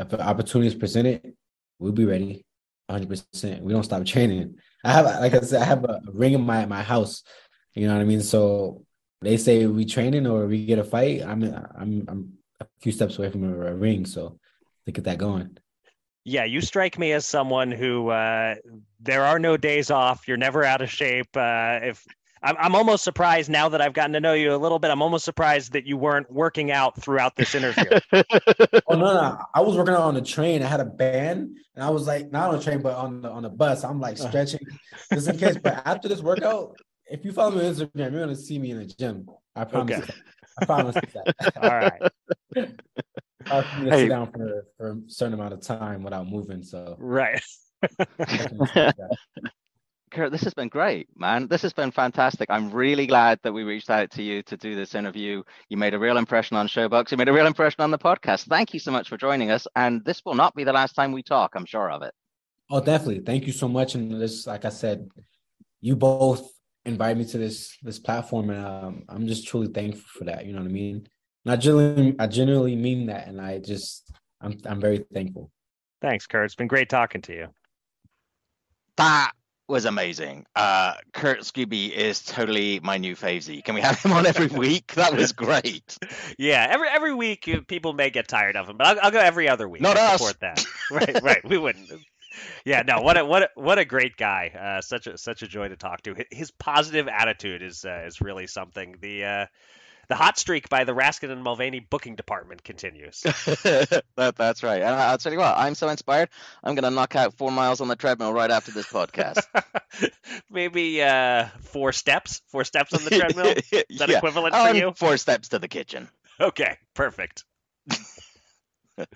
if the opportunity is presented, we'll be ready 100%. We don't stop training. I have a ring in my house. You know what I mean? So they say we training or we get a fight. I'm a few steps away from a ring. So to get that going. Yeah, you strike me as someone who there are no days off. You're never out of shape. I'm almost surprised now that I've gotten to know you a little bit. I'm almost surprised that you weren't working out throughout this interview. Oh no. I was working out on the train. I had a band, and I was like, not on the train, but on the bus. I'm like stretching just in case. But after this workout, if you follow me on Instagram, you're gonna see me in the gym. I promise. Okay. I promise that. All right. I'm gonna sit down for a certain amount of time without moving. So right. Kurt, this has been great, man. This has been fantastic. I'm really glad that we reached out to you to do this interview. You made a real impression on Showbox. You made a real impression on the podcast. Thank you so much for joining us. And this will not be the last time we talk. I'm sure of it. Oh, definitely. Thank you so much. And this, like I said, you both invited me to this platform. And I'm just truly thankful for that. You know what I mean? And I genuinely mean that. And I'm very thankful. Thanks, Kurt. It's been great talking to you. Bye. Was amazing. Kurt Scooby is totally my new favesy. Can we have him on every week? That was great. Yeah, every week people may get tired of him, but I'll go every other week. Not us. Support that. Right. We wouldn't. Yeah, no. What a great guy. Such a joy to talk to. His positive attitude is really something. The hot streak by the Raskin and Mulvaney booking department continues. That's right. And I'll tell you what, I'm so inspired, I'm going to knock out 4 miles on the treadmill right after this podcast. Maybe four steps on the treadmill? Is that equivalent for you? 4 steps to the kitchen. Okay, perfect. All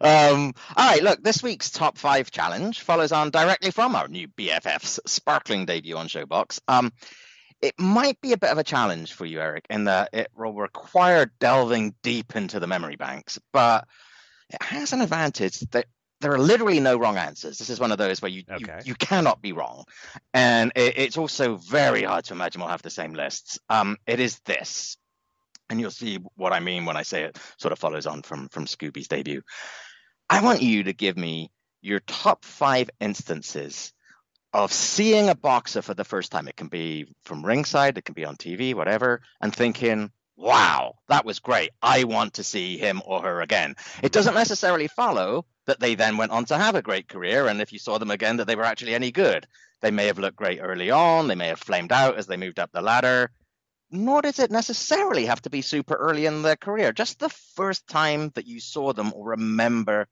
right, look, this week's top 5 challenge follows on directly from our new BFF's sparkling debut on Showbox. It might be a bit of a challenge for you, Eric, in that it will require delving deep into the memory banks, but it has an advantage that there are literally no wrong answers. This is one of those where you cannot be wrong. And it's also very hard to imagine we'll have the same lists. It is this, and you'll see what I mean when I say it sort of follows on from Scooby's debut. I want you to give me your top 5 instances of seeing a boxer for the first time. It can be from ringside, it can be on TV, whatever, and thinking, wow, that was great. I want to see him or her again. It doesn't necessarily follow that they then went on to have a great career, and if you saw them again, that they were actually any good. They may have looked great early on, they may have flamed out as they moved up the ladder. Nor does it necessarily have to be super early in their career. Just the first time that you saw them or remember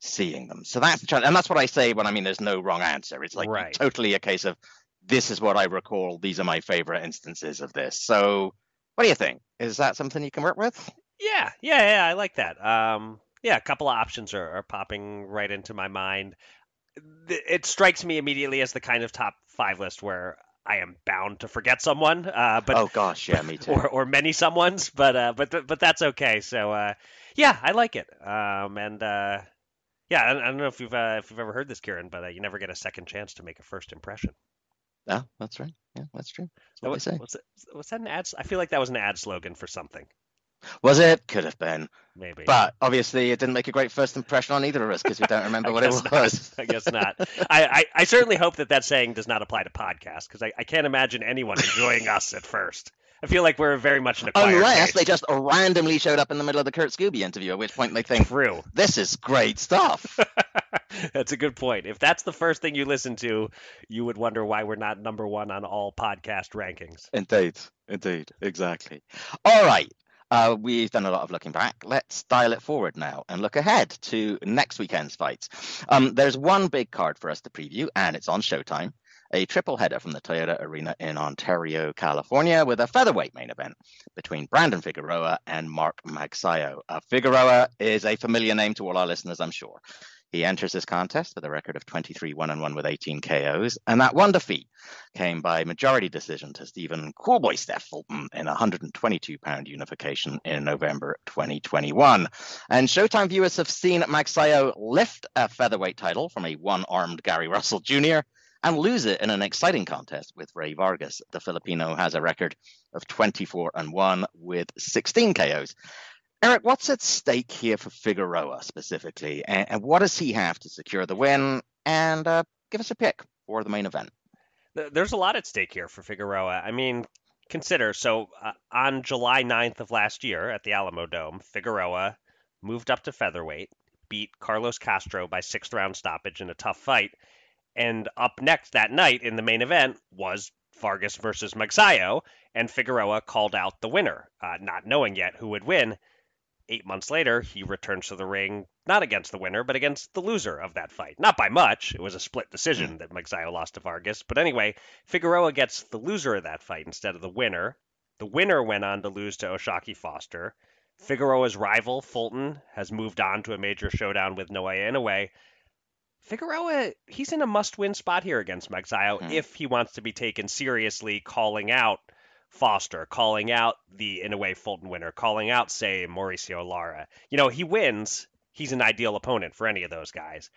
seeing them. So that's the challenge. And that's what I say when I mean there's no wrong answer. It's like totally a case of this is what I recall. These are my favorite instances of this. So what do you think? Is that something you can work with? Yeah. I like that. Yeah, a couple of options are popping right into my mind. It strikes me immediately as the kind of top five list where I am bound to forget someone. But oh gosh, yeah, me too. Or many someones, but that's okay. So yeah, I like it. Yeah, I don't know if you've ever heard this, Kieran, but you never get a second chance to make a first impression. No, that's right. Yeah, that's true. That's what they say. Was that an ad? I feel like that was an ad slogan for something. Was it? Could have been. Maybe. But obviously it didn't make a great first impression on either of us because we don't remember what it was. I guess not. I certainly hope that saying does not apply to podcasts because I can't imagine anyone enjoying us at first. I feel like we're very much in a choir. Unless they just randomly showed up in the middle of the Kurt Scooby interview, at which point they think, True. This is great stuff. That's a good point. If that's the first thing you listen to, you would wonder why we're not number one on all podcast rankings. Indeed. Exactly. All right. We've done a lot of looking back. Let's dial it forward now and look ahead to next weekend's fights. There's one big card for us to preview, and it's on Showtime. A triple header from the Toyota Arena in Ontario, California, with a featherweight main event between Brandon Figueroa and Mark Magsayo. Figueroa is a familiar name to all our listeners, I'm sure. He enters this contest with a record of 23-1-1 with 18 KOs, and that one defeat came by majority decision to Stephen Coolboy Steph Fulton in a 122-pound unification in November 2021. And Showtime viewers have seen Magsayo lift a featherweight title from a one-armed Gary Russell Jr., and lose it in an exciting contest with Ray Vargas. The Filipino has a record of 24-1 with 16 KOs. Eric, what's at stake here for Figueroa specifically? And what does he have to secure the win? And give us a pick for the main event. There's a lot at stake here for Figueroa. I mean, consider, on July 9th of last year at the Alamo Dome, Figueroa moved up to featherweight, beat Carlos Castro by sixth round stoppage in a tough fight. And up next that night in the main event was Vargas versus Magsayo, and Figueroa called out the winner, not knowing yet who would win. 8 months later, he returns to the ring, not against the winner, but against the loser of that fight. Not by much. It was a split decision that Magsayo lost to Vargas. But anyway, Figueroa gets the loser of that fight instead of the winner. The winner went on to lose to Oshaki Foster. Figueroa's rival, Fulton, has moved on to a major showdown with Noah Inouye. Figueroa, he's in a must-win spot here against Magsayo if he wants to be taken seriously, calling out Foster, calling out the Inouye Fulton winner, calling out, say, Mauricio Lara. You know, he wins. He's an ideal opponent for any of those guys.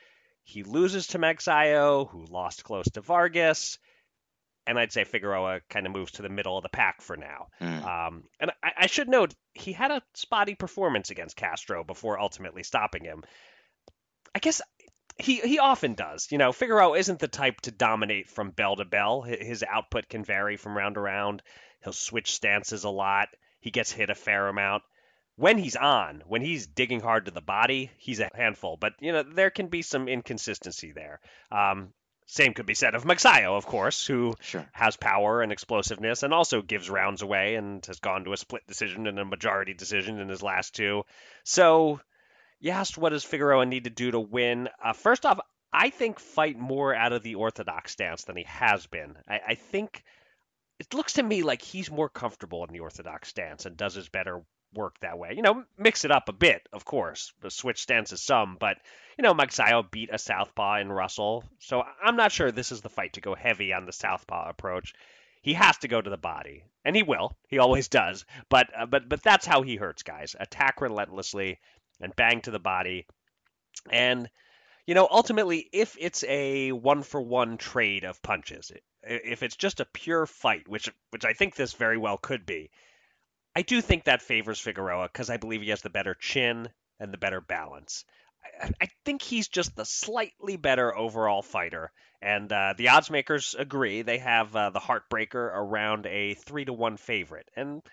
He loses to Magsayo, who lost close to Vargas. And I'd say Figueroa kind of moves to the middle of the pack for now. And I should note, he had a spotty performance against Castro before ultimately stopping him. I guess... He often does. You know, Figueroa isn't the type to dominate from bell to bell. His output can vary from round to round. He'll switch stances a lot. He gets hit a fair amount. When he's on, when he's digging hard to the body, he's a handful. But, you know, there can be some inconsistency there. Same could be said of Magsayo, of course, who has power and explosiveness and also gives rounds away and has gone to a split decision and a majority decision in his last two. So... You asked, what does Figueroa need to do to win? First off, I think fight more out of the orthodox stance than he has been. I think it looks to me like he's more comfortable in the orthodox stance and does his better work that way. You know, mix it up a bit, of course. The switch stances some, but, you know, Magsayo beat a southpaw in Russell. So I'm not sure this is the fight to go heavy on the southpaw approach. He has to go to the body, and he will. He always does. But that's how he hurts guys. Attack relentlessly. And bang to the body. And, you know, ultimately, if it's a one-for-one trade of punches, if it's just a pure fight, which I think this very well could be, I do think that favors Figueroa because I believe he has the better chin and the better balance. I think he's just the slightly better overall fighter. And the odds makers agree. They have the Heartbreaker around a 3-1 favorite. And...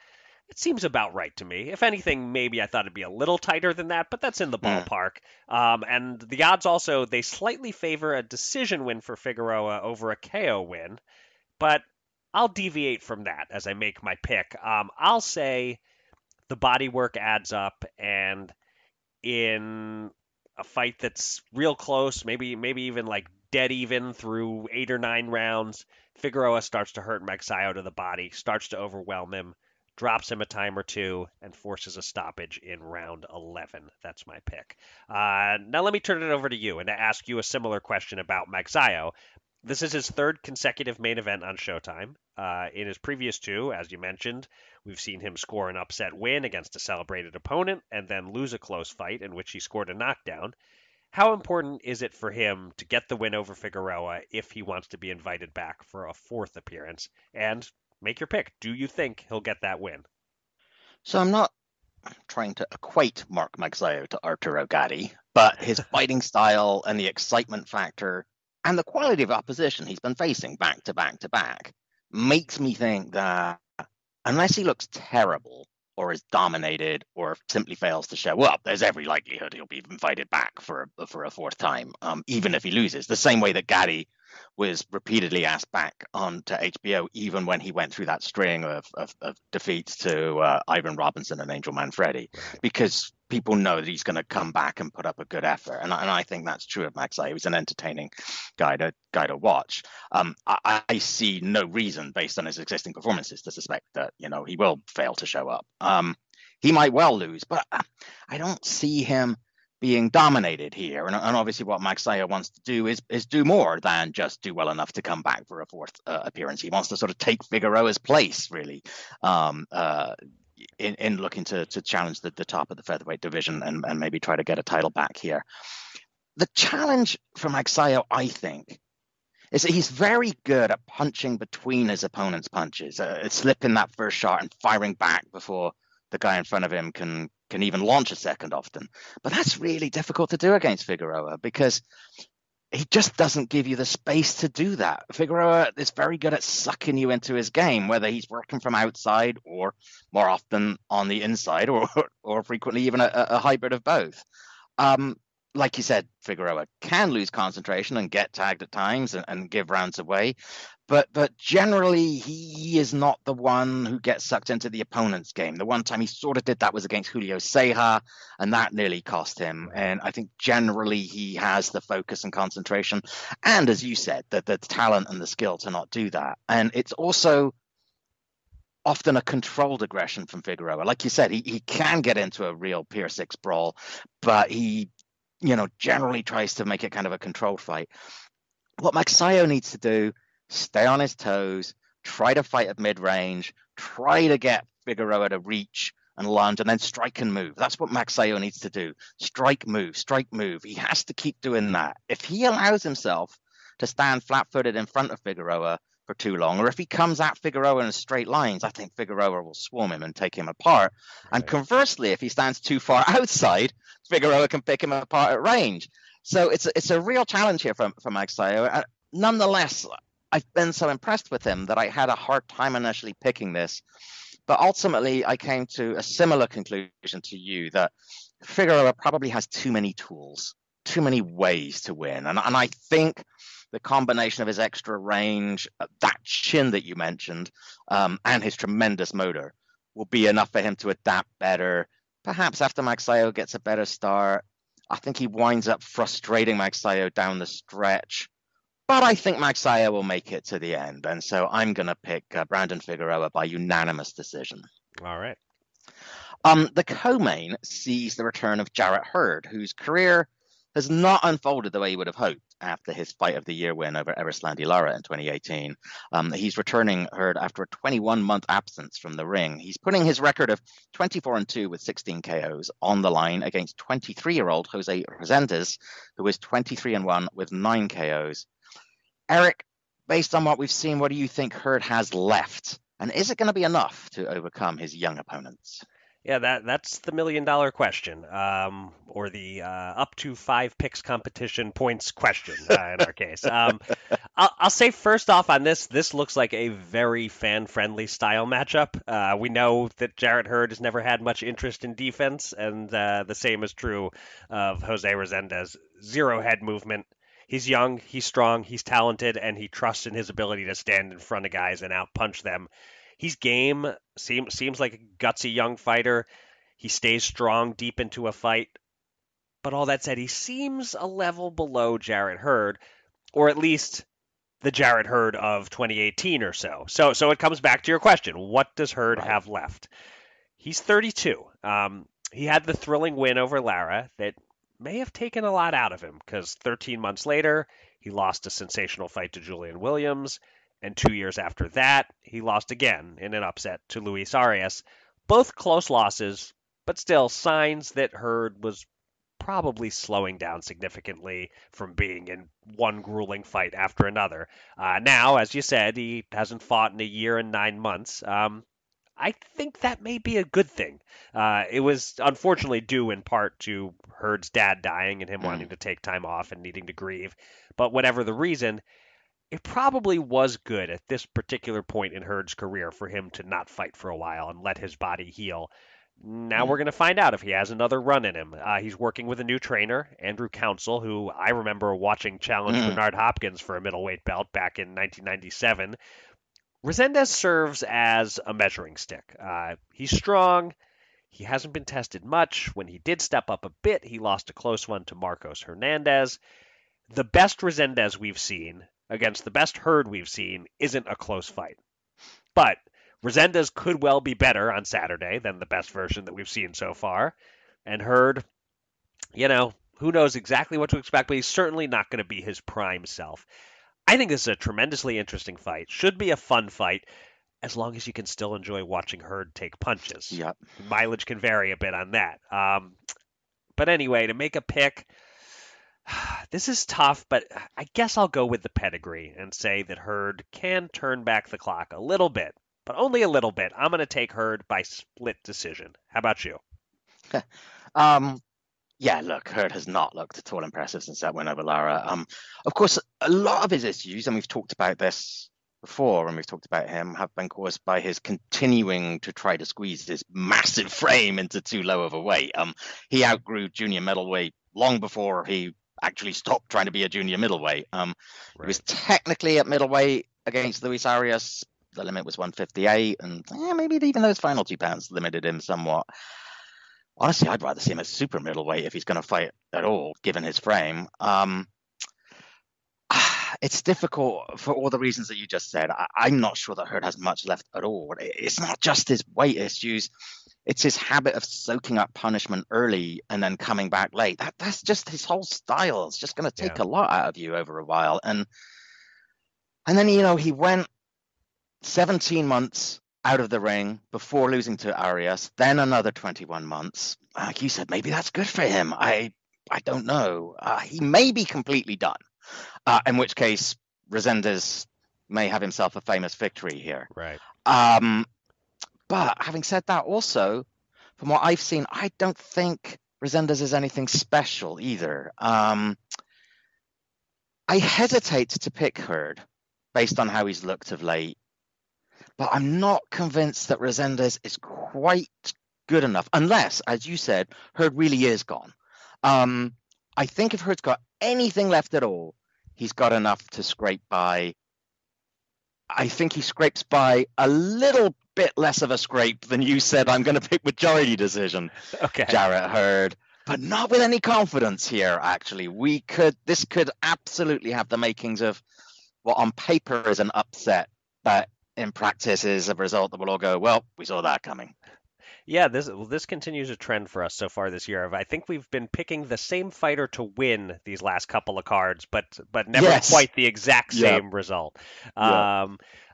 It seems about right to me. If anything, maybe I thought it'd be a little tighter than that, but that's in the ballpark. And the odds also, they slightly favor a decision win for Figueroa over a KO win. But I'll deviate from that as I make my pick. I'll say the body work adds up, and in a fight that's real close, maybe even like dead even through 8 or 9 rounds. Figueroa starts to hurt Magsayo to the body, starts to overwhelm him, drops him a time or two, and forces a stoppage in round 11. That's my pick. Now let me turn it over to you and to ask you a similar question about Magsayo. This is his third consecutive main event on Showtime. In his previous two, as you mentioned, we've seen him score an upset win against a celebrated opponent and then lose a close fight in which he scored a knockdown. How important is it for him to get the win over Figueroa if he wants to be invited back for a fourth appearance? And make your pick. Do you think he'll get that win? So I'm not trying to equate Mark Magsayo to Arturo Gatti, but his fighting style and the excitement factor and the quality of opposition he's been facing back to back to back makes me think that unless he looks terrible or is dominated or simply fails to show up, there's every likelihood he'll be invited back for a fourth time, even if he loses. The same way that Gatti was repeatedly asked back onto HBO, even when he went through that string of defeats to Ivan Robinson and Angel Manfredi, because people know that he's going to come back and put up a good effort. And I think that's true of Magsayo. He's an entertaining guy to watch. I see no reason, based on his existing performances, to suspect that, he will fail to show up. He might well lose, but I don't see him being dominated here. And obviously what Magsayo wants to do is do more than just do well enough to come back for a fourth appearance. He wants to sort of take Figueroa's place, really, in looking to challenge the top of the featherweight division and maybe try to get a title back here. The challenge for Magsayo, I think, is that he's very good at punching between his opponent's punches, slipping that first shot and firing back before the guy in front of him can even launch a second often. But that's really difficult to do against Figueroa because he just doesn't give you the space to do that. Figueroa is very good at sucking you into his game, whether he's working from outside or more often on the inside or frequently even a hybrid of both. Like you said, Figueroa can lose concentration and get tagged at times and give rounds away. But generally, he is not the one who gets sucked into the opponent's game. The one time he sort of did that was against Julio Ceja, and that nearly cost him. And I think generally he has the focus and concentration. And as you said, the talent and the skill to not do that. And it's also often a controlled aggression from Figueroa. Like you said, he can get into a real Pier 6 brawl, but he generally tries to make it kind of a controlled fight. What Magsayo needs to do, stay on his toes, try to fight at mid-range, try to get Figueroa to reach and lunge, and then strike and move. That's what Magsayo needs to do. Strike, move. He has to keep doing that. If he allows himself to stand flat-footed in front of Figueroa for too long, or if he comes at Figueroa in straight lines, I think Figueroa will swarm him and take him apart. Right. And conversely, if he stands too far outside, Figueroa can pick him apart at range. So it's a real challenge here for Magsayo. Nonetheless, I've been so impressed with him that I had a hard time initially picking this. But ultimately, I came to a similar conclusion to you, that Figueroa probably has too many tools, too many ways to win. And I think the combination of his extra range, that chin that you mentioned, and his tremendous motor will be enough for him to adapt better. Perhaps after Magsayo gets a better start, I think he winds up frustrating Magsayo down the stretch. But I think Magsayo will make it to the end. And so I'm going to pick Brandon Figueroa by unanimous decision. All right. The co-main sees the return of Jarrett Hurd, whose career has not unfolded the way he would have hoped after his Fight of the Year win over Erislandy Lara in 2018. He's returning Hurd after a 21-month absence from the ring. He's putting his record of 24-2 with 16 KOs on the line against 23-year-old Jose Resendez, who is 23-1 with 9 KOs. Eric, based on what we've seen, what do you think Hurd has left? And is it going to be enough to overcome his young opponents? Yeah, that's the million-dollar question, or the up to 5 picks competition points question in our case. I'll say first off on this looks like a very fan-friendly style matchup. We know that Jarrett Hurd has never had much interest in defense, and the same is true of Jose Resendez. Zero head movement. He's young, he's strong, he's talented, and he trusts in his ability to stand in front of guys and outpunch them. He's game, seems like a gutsy young fighter. He stays strong deep into a fight. But all that said, he seems a level below Jarrett Hurd, or at least the Jarrett Hurd of 2018 or so. So it comes back to your question. What does Hurd have left? He's 32. He had the thrilling win over Lara that may have taken a lot out of him, because 13 months later, he lost a sensational fight to Julian Williams. And 2 years after that, he lost again in an upset to Luis Arias. Both close losses, but still signs that Hurd was probably slowing down significantly from being in one grueling fight after another. Now, as you said, he hasn't fought in a year and 9 months. I think that may be a good thing. It was unfortunately due in part to Hurd's dad dying and him wanting to take time off and needing to grieve. But whatever the reason, it probably was good at this particular point in Hurd's career for him to not fight for a while and let his body heal. Now we're going to find out if he has another run in him. He's working with a new trainer, Andrew Council, who I remember watching challenge Bernard Hopkins for a middleweight belt back in 1997. Resendez serves as a measuring stick. He's strong. He hasn't been tested much. When he did step up a bit, he lost a close one to Marcos Hernandez. The best Resendez we've seen against the best Hurd we've seen isn't a close fight. But Resendez could well be better on Saturday than the best version that we've seen so far. And Hurd, you know, who knows exactly what to expect, but he's certainly not going to be his prime self. I think this is a tremendously interesting fight. Should be a fun fight, as long as you can still enjoy watching Hurd take punches. Yep. Mileage can vary a bit on that. But anyway, to make a pick, this is tough, but I guess I'll go with the pedigree and say that Hurd can turn back the clock a little bit. But only a little bit. I'm going to take Hurd by split decision. How about you? Yeah, look, Hurd has not looked at all impressive since that win over Lara. Of course, a lot of his issues, and we've talked about this before, and we've talked about him, have been caused by his continuing to try to squeeze his massive frame into too low of a weight. He outgrew junior middleweight long before he actually stopped trying to be a junior middleweight. Right. He was technically at middleweight against Luis Arias. The limit was 158, and maybe even those final 2 pounds limited him somewhat. Honestly, I'd rather see him as super middleweight if he's going to fight at all, given his frame. It's difficult for all the reasons that you just said. I'm not sure that Hurd has much left at all. It's not just his weight issues. It's his habit of soaking up punishment early and then coming back late. That's just his whole style. It's just going to take a lot out of you over a while. And then, you know, he went 17 months out of the ring before losing to Arias, then another 21 months. Like you said, maybe that's good for him. I don't know. He may be completely done, in which case Resendez may have himself a famous victory here. Right. But having said that, also, from what I've seen, I don't think Resendez is anything special either. I hesitate to pick Hurd based on how he's looked of late. But I'm not convinced that Resendez is quite good enough, unless, as you said, Hurd really is gone. I think if Hurd's got anything left at all, he's got enough to scrape by. I think he scrapes by a little bit less of a scrape than you said. I'm going to pick majority decision, okay, Jarrett Hurd, but not with any confidence here, actually. This could absolutely have the makings of what on paper is an upset, but in practice is a result that we'll all go, well, we saw that coming. Yeah, this continues a trend for us so far this year. I think we've been picking the same fighter to win these last couple of cards, but never quite the exact same result. Yeah.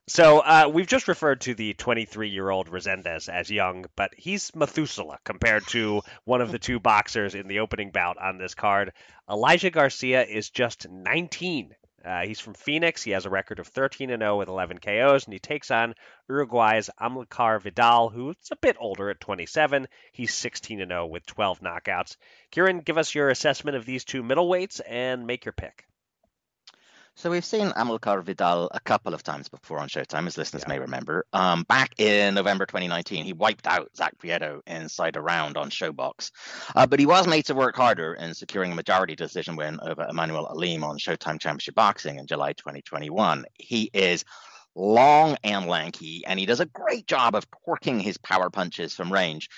So we've just referred to the 23-year-old Resendez as young, but he's Methuselah compared to one of the two boxers in the opening bout on this card. Elijah Garcia is just 19. He's from Phoenix. He has a record of 13-0 with 11 KOs, and he takes on Uruguay's Amilcar Vidal, who's a bit older at 27. He's 16-0 with 12 knockouts. Kieran, give us your assessment of these two middleweights and make your pick. So we've seen Amilcar Vidal a couple of times before on Showtime, as listeners may remember. Back in November 2019, he wiped out Zach Prieto inside a round on Showbox. But he was made to work harder in securing a majority decision win over Emmanuel Alim on Showtime Championship Boxing in July 2021. He is long and lanky, and he does a great job of corking his power punches from range.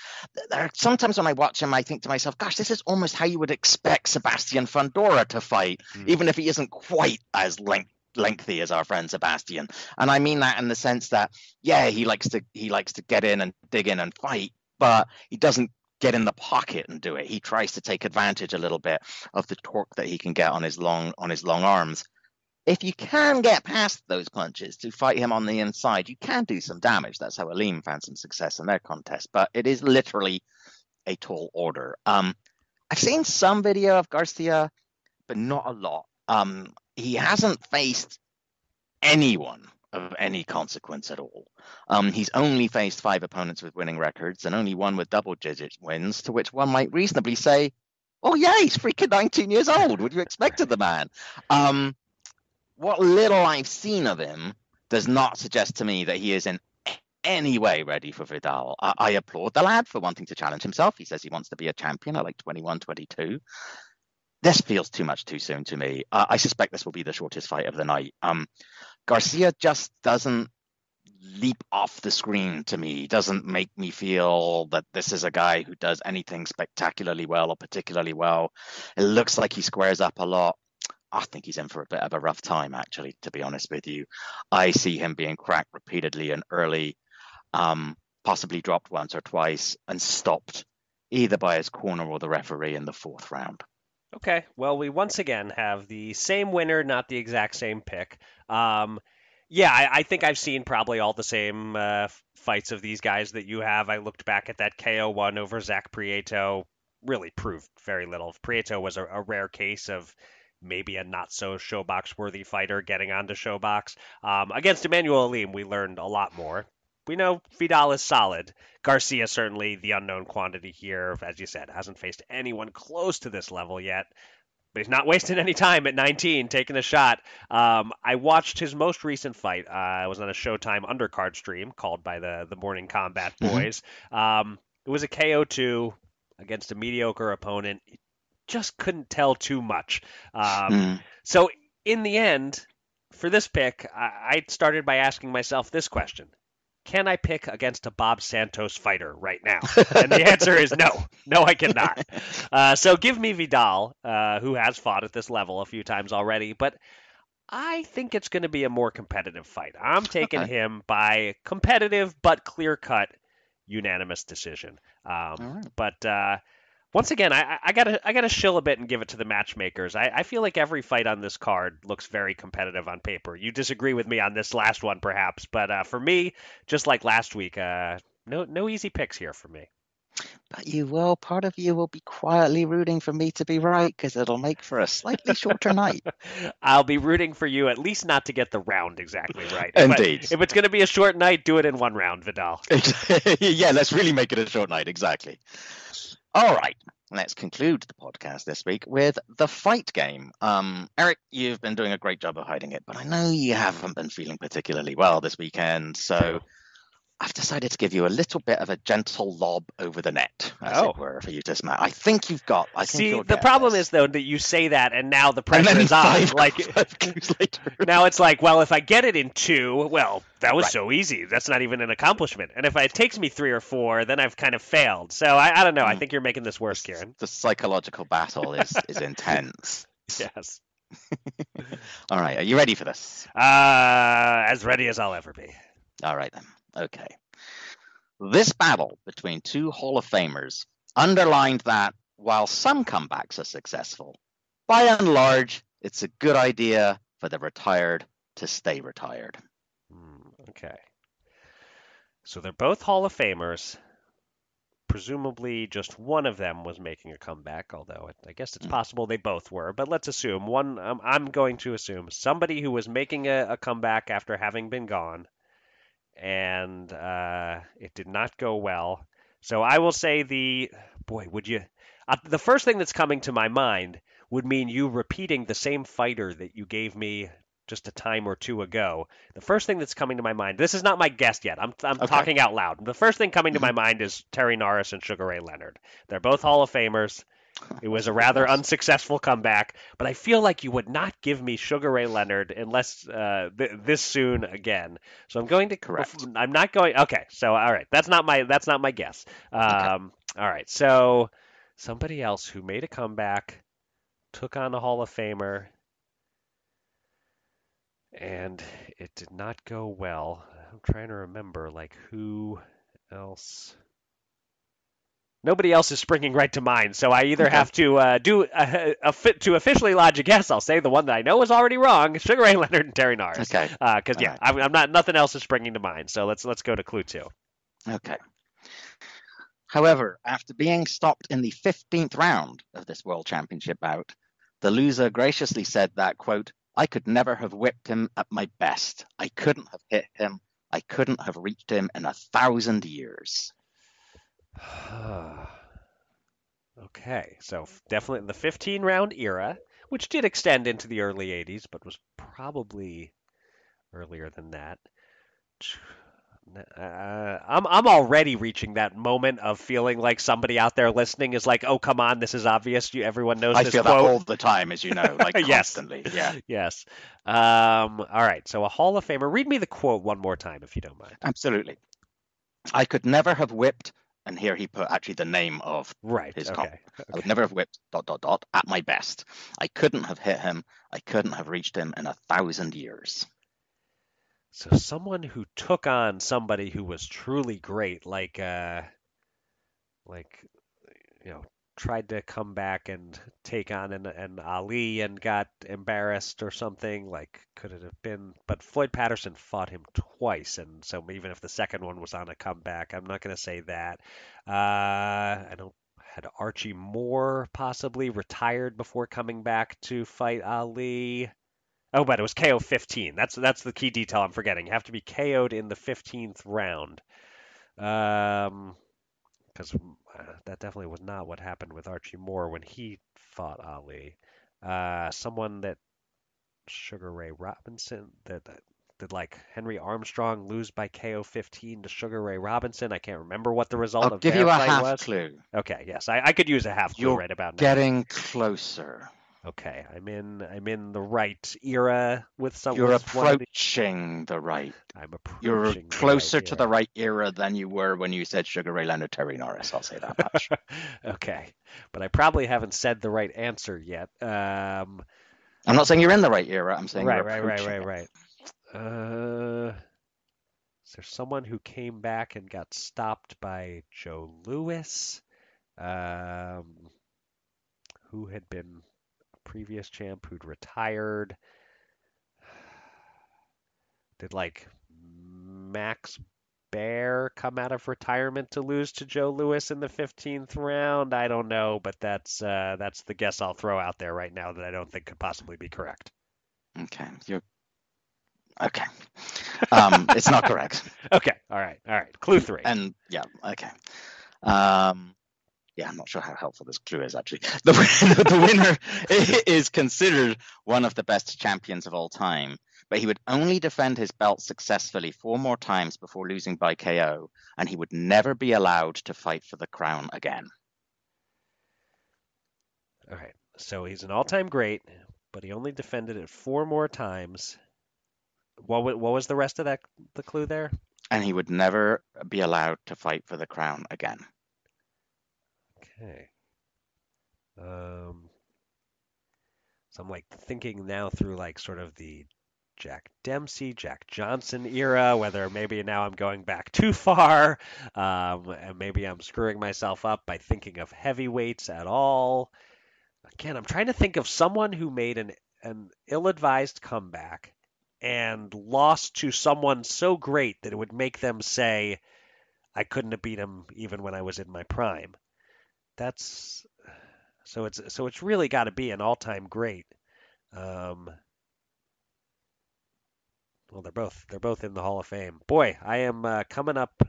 There are sometimes when I watch him, I think to myself, gosh, this is almost how you would expect Sebastian Fundora to fight, even if he isn't quite as lengthy as our friend Sebastian. And I mean that in the sense that, yeah, he likes to get in and dig in and fight, but he doesn't get in the pocket and do it. He tries to take advantage a little bit of the torque that he can get on his long arms. If you can get past those punches to fight him on the inside, you can do some damage. That's how Aleem found some success in their contest, but it is literally a tall order. I've seen some video of Garcia, but not a lot. He hasn't faced anyone of any consequence at all. He's only faced 5 opponents with winning records and only 1 with double-digit wins, to which one might reasonably say, oh, yeah, he's freaking 19 years old. What do you expect of the man? What little I've seen of him does not suggest to me that he is in any way ready for Vidal. I applaud the lad for wanting to challenge himself. He says he wants to be a champion at like 21, 22. This feels too much too soon to me. I suspect this will be the shortest fight of the night. Garcia just doesn't leap off the screen to me. He doesn't make me feel that this is a guy who does anything spectacularly well or particularly well. It looks like he squares up a lot. I think he's in for a bit of a rough time, actually, to be honest with you. I see him being cracked repeatedly and early, possibly dropped once or twice and stopped either by his corner or the referee in the 4th round. Okay, well, we once again have the same winner, not the exact same pick. I think I've seen probably all the same fights of these guys that you have. I looked back at that KO one over Zach Prieto, really proved very little. Prieto was a rare case of maybe a not-so-showbox-worthy fighter getting onto showbox. Against Emmanuel Aleem, we learned a lot more. We know Vidal is solid. Garcia, certainly the unknown quantity here, as you said, hasn't faced anyone close to this level yet. But he's not wasting any time at 19, taking a shot. I watched his most recent fight. I was on a Showtime undercard stream called by the Morning Combat Boys. It was a KO2 against a mediocre opponent. It just couldn't tell too much. So in the end, for this pick, I started by asking myself this question. Can I pick against a Bob Santos fighter right now? And the answer is no. No, I cannot. So give me Vidal, who has fought at this level a few times already, but I think it's going to be a more competitive fight. I'm taking him by competitive but clear-cut unanimous decision. But once again, I gotta shill a bit and give it to the matchmakers. I feel like every fight on this card looks very competitive on paper. You disagree with me on this last one, perhaps, but for me, just like last week, no easy picks here for me. But you will. Part of you will be quietly rooting for me to be right because it'll make for a slightly shorter night. I'll be rooting for you at least not to get the round exactly right. Indeed. If it's going to be a short night, do it in one round, Vidal. Yeah, let's really make it a short night. Exactly. All right, let's conclude the podcast this week with the fight game. Eric, you've been doing a great job of hiding it, but I know you haven't been feeling particularly well this weekend, so I've decided to give you a little bit of a gentle lob over the net, as it were, for you to smack. The problem is, though, that you say that, and now the pressure is on. Now it's like, well, if I get it in 2, well, that was so easy. That's not even an accomplishment. And if it takes me 3 or 4, then I've kind of failed. So I don't know. I think you're making this worse, Kieran. The psychological battle is intense. Yes. All right. Are you ready for this? As ready as I'll ever be. All right, then. Okay. This battle between 2 Hall of Famers underlined that while some comebacks are successful, by and large, it's a good idea for the retired to stay retired. Okay. So they're both Hall of Famers. Presumably just one of them was making a comeback, although I guess it's possible they both were. But let's assume one. I'm going to assume somebody who was making a comeback after having been gone. And it did not go well. So I will say the first thing that's coming to my mind would mean you repeating the same fighter that you gave me just a time or 2 ago. The first thing that's coming to my mind, this is not my guess yet. I'm talking out loud. The first thing coming to my mind is Terry Norris and Sugar Ray Leonard. They're both Hall of Famers. It was a rather unsuccessful comeback, but I feel like you would not give me Sugar Ray Leonard unless this soon again. So I'm going to correct. I'm not going. Okay. So all right, that's not my guess. Okay. All right. So somebody else who made a comeback, took on a Hall of Famer, and it did not go well. I'm trying to remember who else. Nobody else is springing right to mind, so I either have to to officially lodge a guess. I'll say the one that I know is already wrong: Sugar Ray Leonard and Terry Nars. Okay. Because yeah, right. I'm not. Nothing else is springing to mind. So let's go to clue two. Okay. However, after being stopped in the 15th round of this World Championship bout, the loser graciously said that, quote, "I could never have whipped him at my best. I couldn't have hit him. I couldn't have reached him in 1,000 years." Okay, so definitely in the 15 round era, which did extend into the early 80s, but was probably earlier than that. I'm already reaching that moment of feeling like somebody out there listening is like, oh, come on, this is obvious. Everyone knows this quote. I feel that all the time, as you know, like constantly. Yes. Yeah. Yes. All right, so a Hall of Famer. Read me the quote one more time, if you don't mind. Absolutely. I could never have whipped. And here he put actually the name of his company. Okay. I would never have whipped ... at my best. I couldn't have hit him. I couldn't have reached him in 1,000 years. So someone who took on somebody who was truly great, tried to come back and take on an Ali and got embarrassed or something, could it have been? But Floyd Patterson fought him twice, and so even if the second one was on a comeback, I'm not going to say that. Had Archie Moore possibly retired before coming back to fight Ali? Oh, but it was KO 15. That's the key detail I'm forgetting. You have to be KO'd in the 15th round. Because that definitely was not what happened with Archie Moore when he fought Ali. Someone that Sugar Ray Robinson, that did Henry Armstrong lose by KO 15 to Sugar Ray Robinson? I can't remember what the result of that was. I'll give you a half clue. Okay, yes, I could use a half clue right about now. You're getting closer. Okay, I'm in the right era with someone. You're approaching the right. I'm approaching. You're closer to the right era than you were when you said Sugar Ray Leonard, Terry Norris. I'll say that much. Okay, but I probably haven't said the right answer yet. I'm not saying you're in the right era. I'm saying right. Is there someone who came back and got stopped by Joe Louis, who had been previous champ, who'd retired? Did Max Baer come out of retirement to lose to Joe Louis in the 15th round? I don't know, but that's the guess I'll throw out there right now that I don't think could possibly be correct. Okay, okay. It's not correct. Okay, all right. Clue three. And yeah, okay. Yeah, I'm not sure how helpful this clue is, actually. The winner is considered one of the best champions of all time, but he would only defend his belt successfully 4 more times before losing by KO, and he would never be allowed to fight for the crown again. All right, so he's an all-time great, but he only defended it 4 more times. What was the rest of the clue there? And he would never be allowed to fight for the crown again. Okay. So I'm thinking now through sort of the Jack Dempsey, Jack Johnson era, whether maybe now I'm going back too far, and maybe I'm screwing myself up by thinking of heavyweights at all. Again, I'm trying to think of someone who made an ill-advised comeback and lost to someone so great that it would make them say, I couldn't have beat him even when I was in my prime. That's so it's really got to be an all-time great. Well, they're both in the Hall of Fame. Boy, I am coming up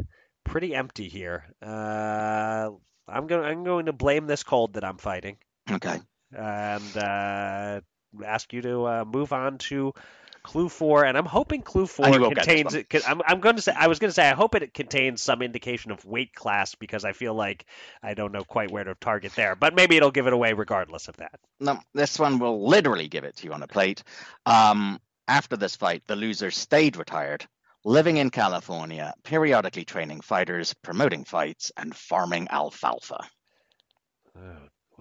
pretty empty here. I'm going to blame this cold that I'm fighting. Okay. And ask you to move on to Clue 4, and I'm hoping Clue 4 contains it. I hope it contains some indication of weight class, because I feel like I don't know quite where to target there, but maybe it'll give it away regardless of that. No, this one will literally give it to you on a plate. After this fight, the loser stayed retired, living in California, periodically training fighters, promoting fights, and farming alfalfa.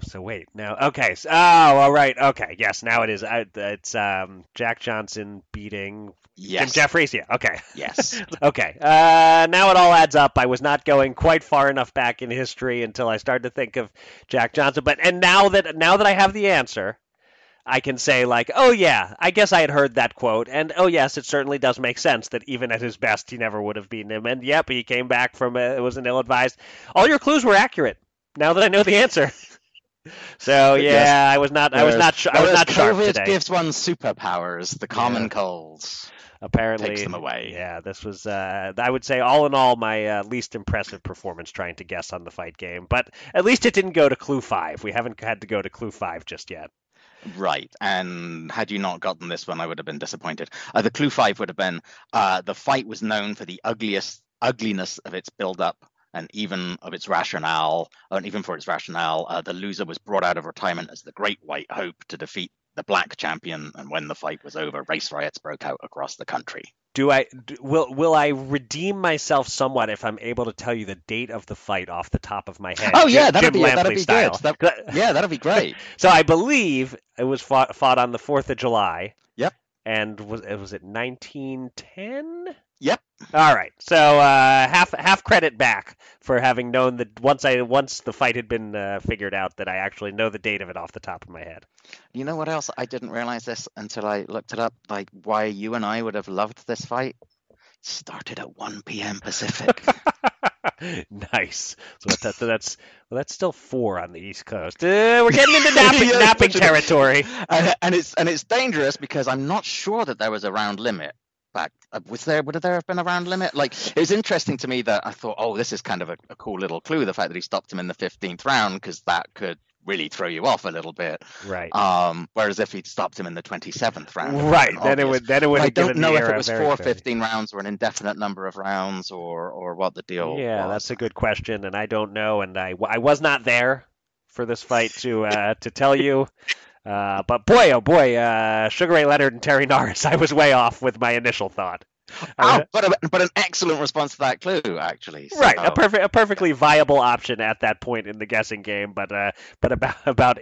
So wait, now, okay. So, all right. Okay. Yes, now it is. It's Jack Johnson beating Jim Jeffries. Yeah. Okay. Yes. Okay. Now it all adds up. I was not going quite far enough back in history until I started to think of Jack Johnson. But now that I have the answer, I can say, like, oh, yeah, I guess I had heard that quote. And, oh, yes, it certainly does make sense that even at his best, he never would have beaten him. And, yep, he came back from it was an ill-advised. All your clues were accurate now that I know the answer. So yeah, yes, I was not sharp today. COVID gives one superpowers, the common colds. Apparently takes them away. Yeah, this was I would say all in all my least impressive performance trying to guess on the fight game, but at least it didn't go to Clue 5. We haven't had to go to Clue 5 just yet. Right, and had you not gotten this one, I would have been disappointed. The Clue 5 would have been the fight was known for the ugliness of its build-up. And even for its rationale, the loser was brought out of retirement as the Great White Hope to defeat the black champion. And when the fight was over, race riots broke out across the country. Will I redeem myself somewhat if I'm able to tell you the date of the fight off the top of my head? Oh yeah, that'd be great. So I believe it was fought on the 4th of July. Yep. And was it 1910? Yep. All right. So half credit back for having known that once the fight had been figured out, that I actually know the date of it off the top of my head. You know what else? I didn't realize this until I looked it up, like why you and I would have loved this fight. It started at 1 p.m. Pacific. Nice. So that's still 4 on the East Coast. We're getting into napping territory. And it's dangerous because I'm not sure that there was a round limit. Back. Would there have been a round limit? Like, it was interesting to me that I thought, oh, this is kind of a cool little clue, the fact that he stopped him in the 15th round, because that could really throw you off a little bit. Right. Whereas if he'd stopped him in the 27th round. Right. Then it would have given the era. I don't know if it was 4 15 rounds or an indefinite number of rounds or what the deal was. Yeah, that's a good question, and I don't know, and I was not there for this fight to tell you. But boy, oh boy, Sugar Ray Leonard and Terry Norris, I was way off with my initial thought. But an excellent response to that clue, actually. So. Right, a perfectly viable option at that point in the guessing game, but about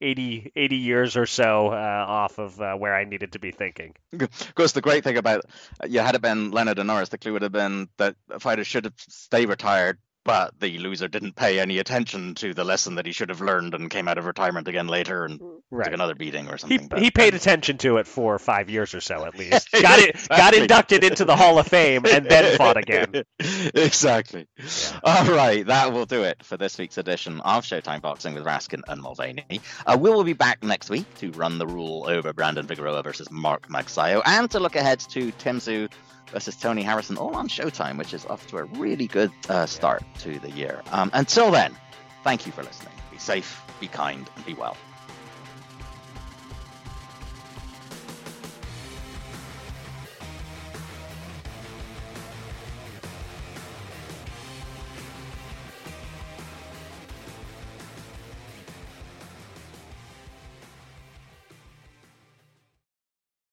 80 years or so off of where I needed to be thinking. Of course, the great thing about, had it been Leonard and Norris, the clue would have been that fighters should have stayed retired, but the loser didn't pay any attention to the lesson that he should have learned and came out of retirement again later and took another beating or something. He paid attention to it for 5 years or so at least. Got inducted into the Hall of Fame and then fought again. Exactly. Yeah. All right, that will do it for this week's edition of Showtime Boxing with Raskin and Mulvaney. We will be back next week to run the rule over Brandon Figueroa versus Mark Magsayo and to look ahead to Tim Tszyu versus Tony Harrison, all on Showtime, which is off to a really good start to the year. Until then, thank you for listening. Be safe, be kind, and be well.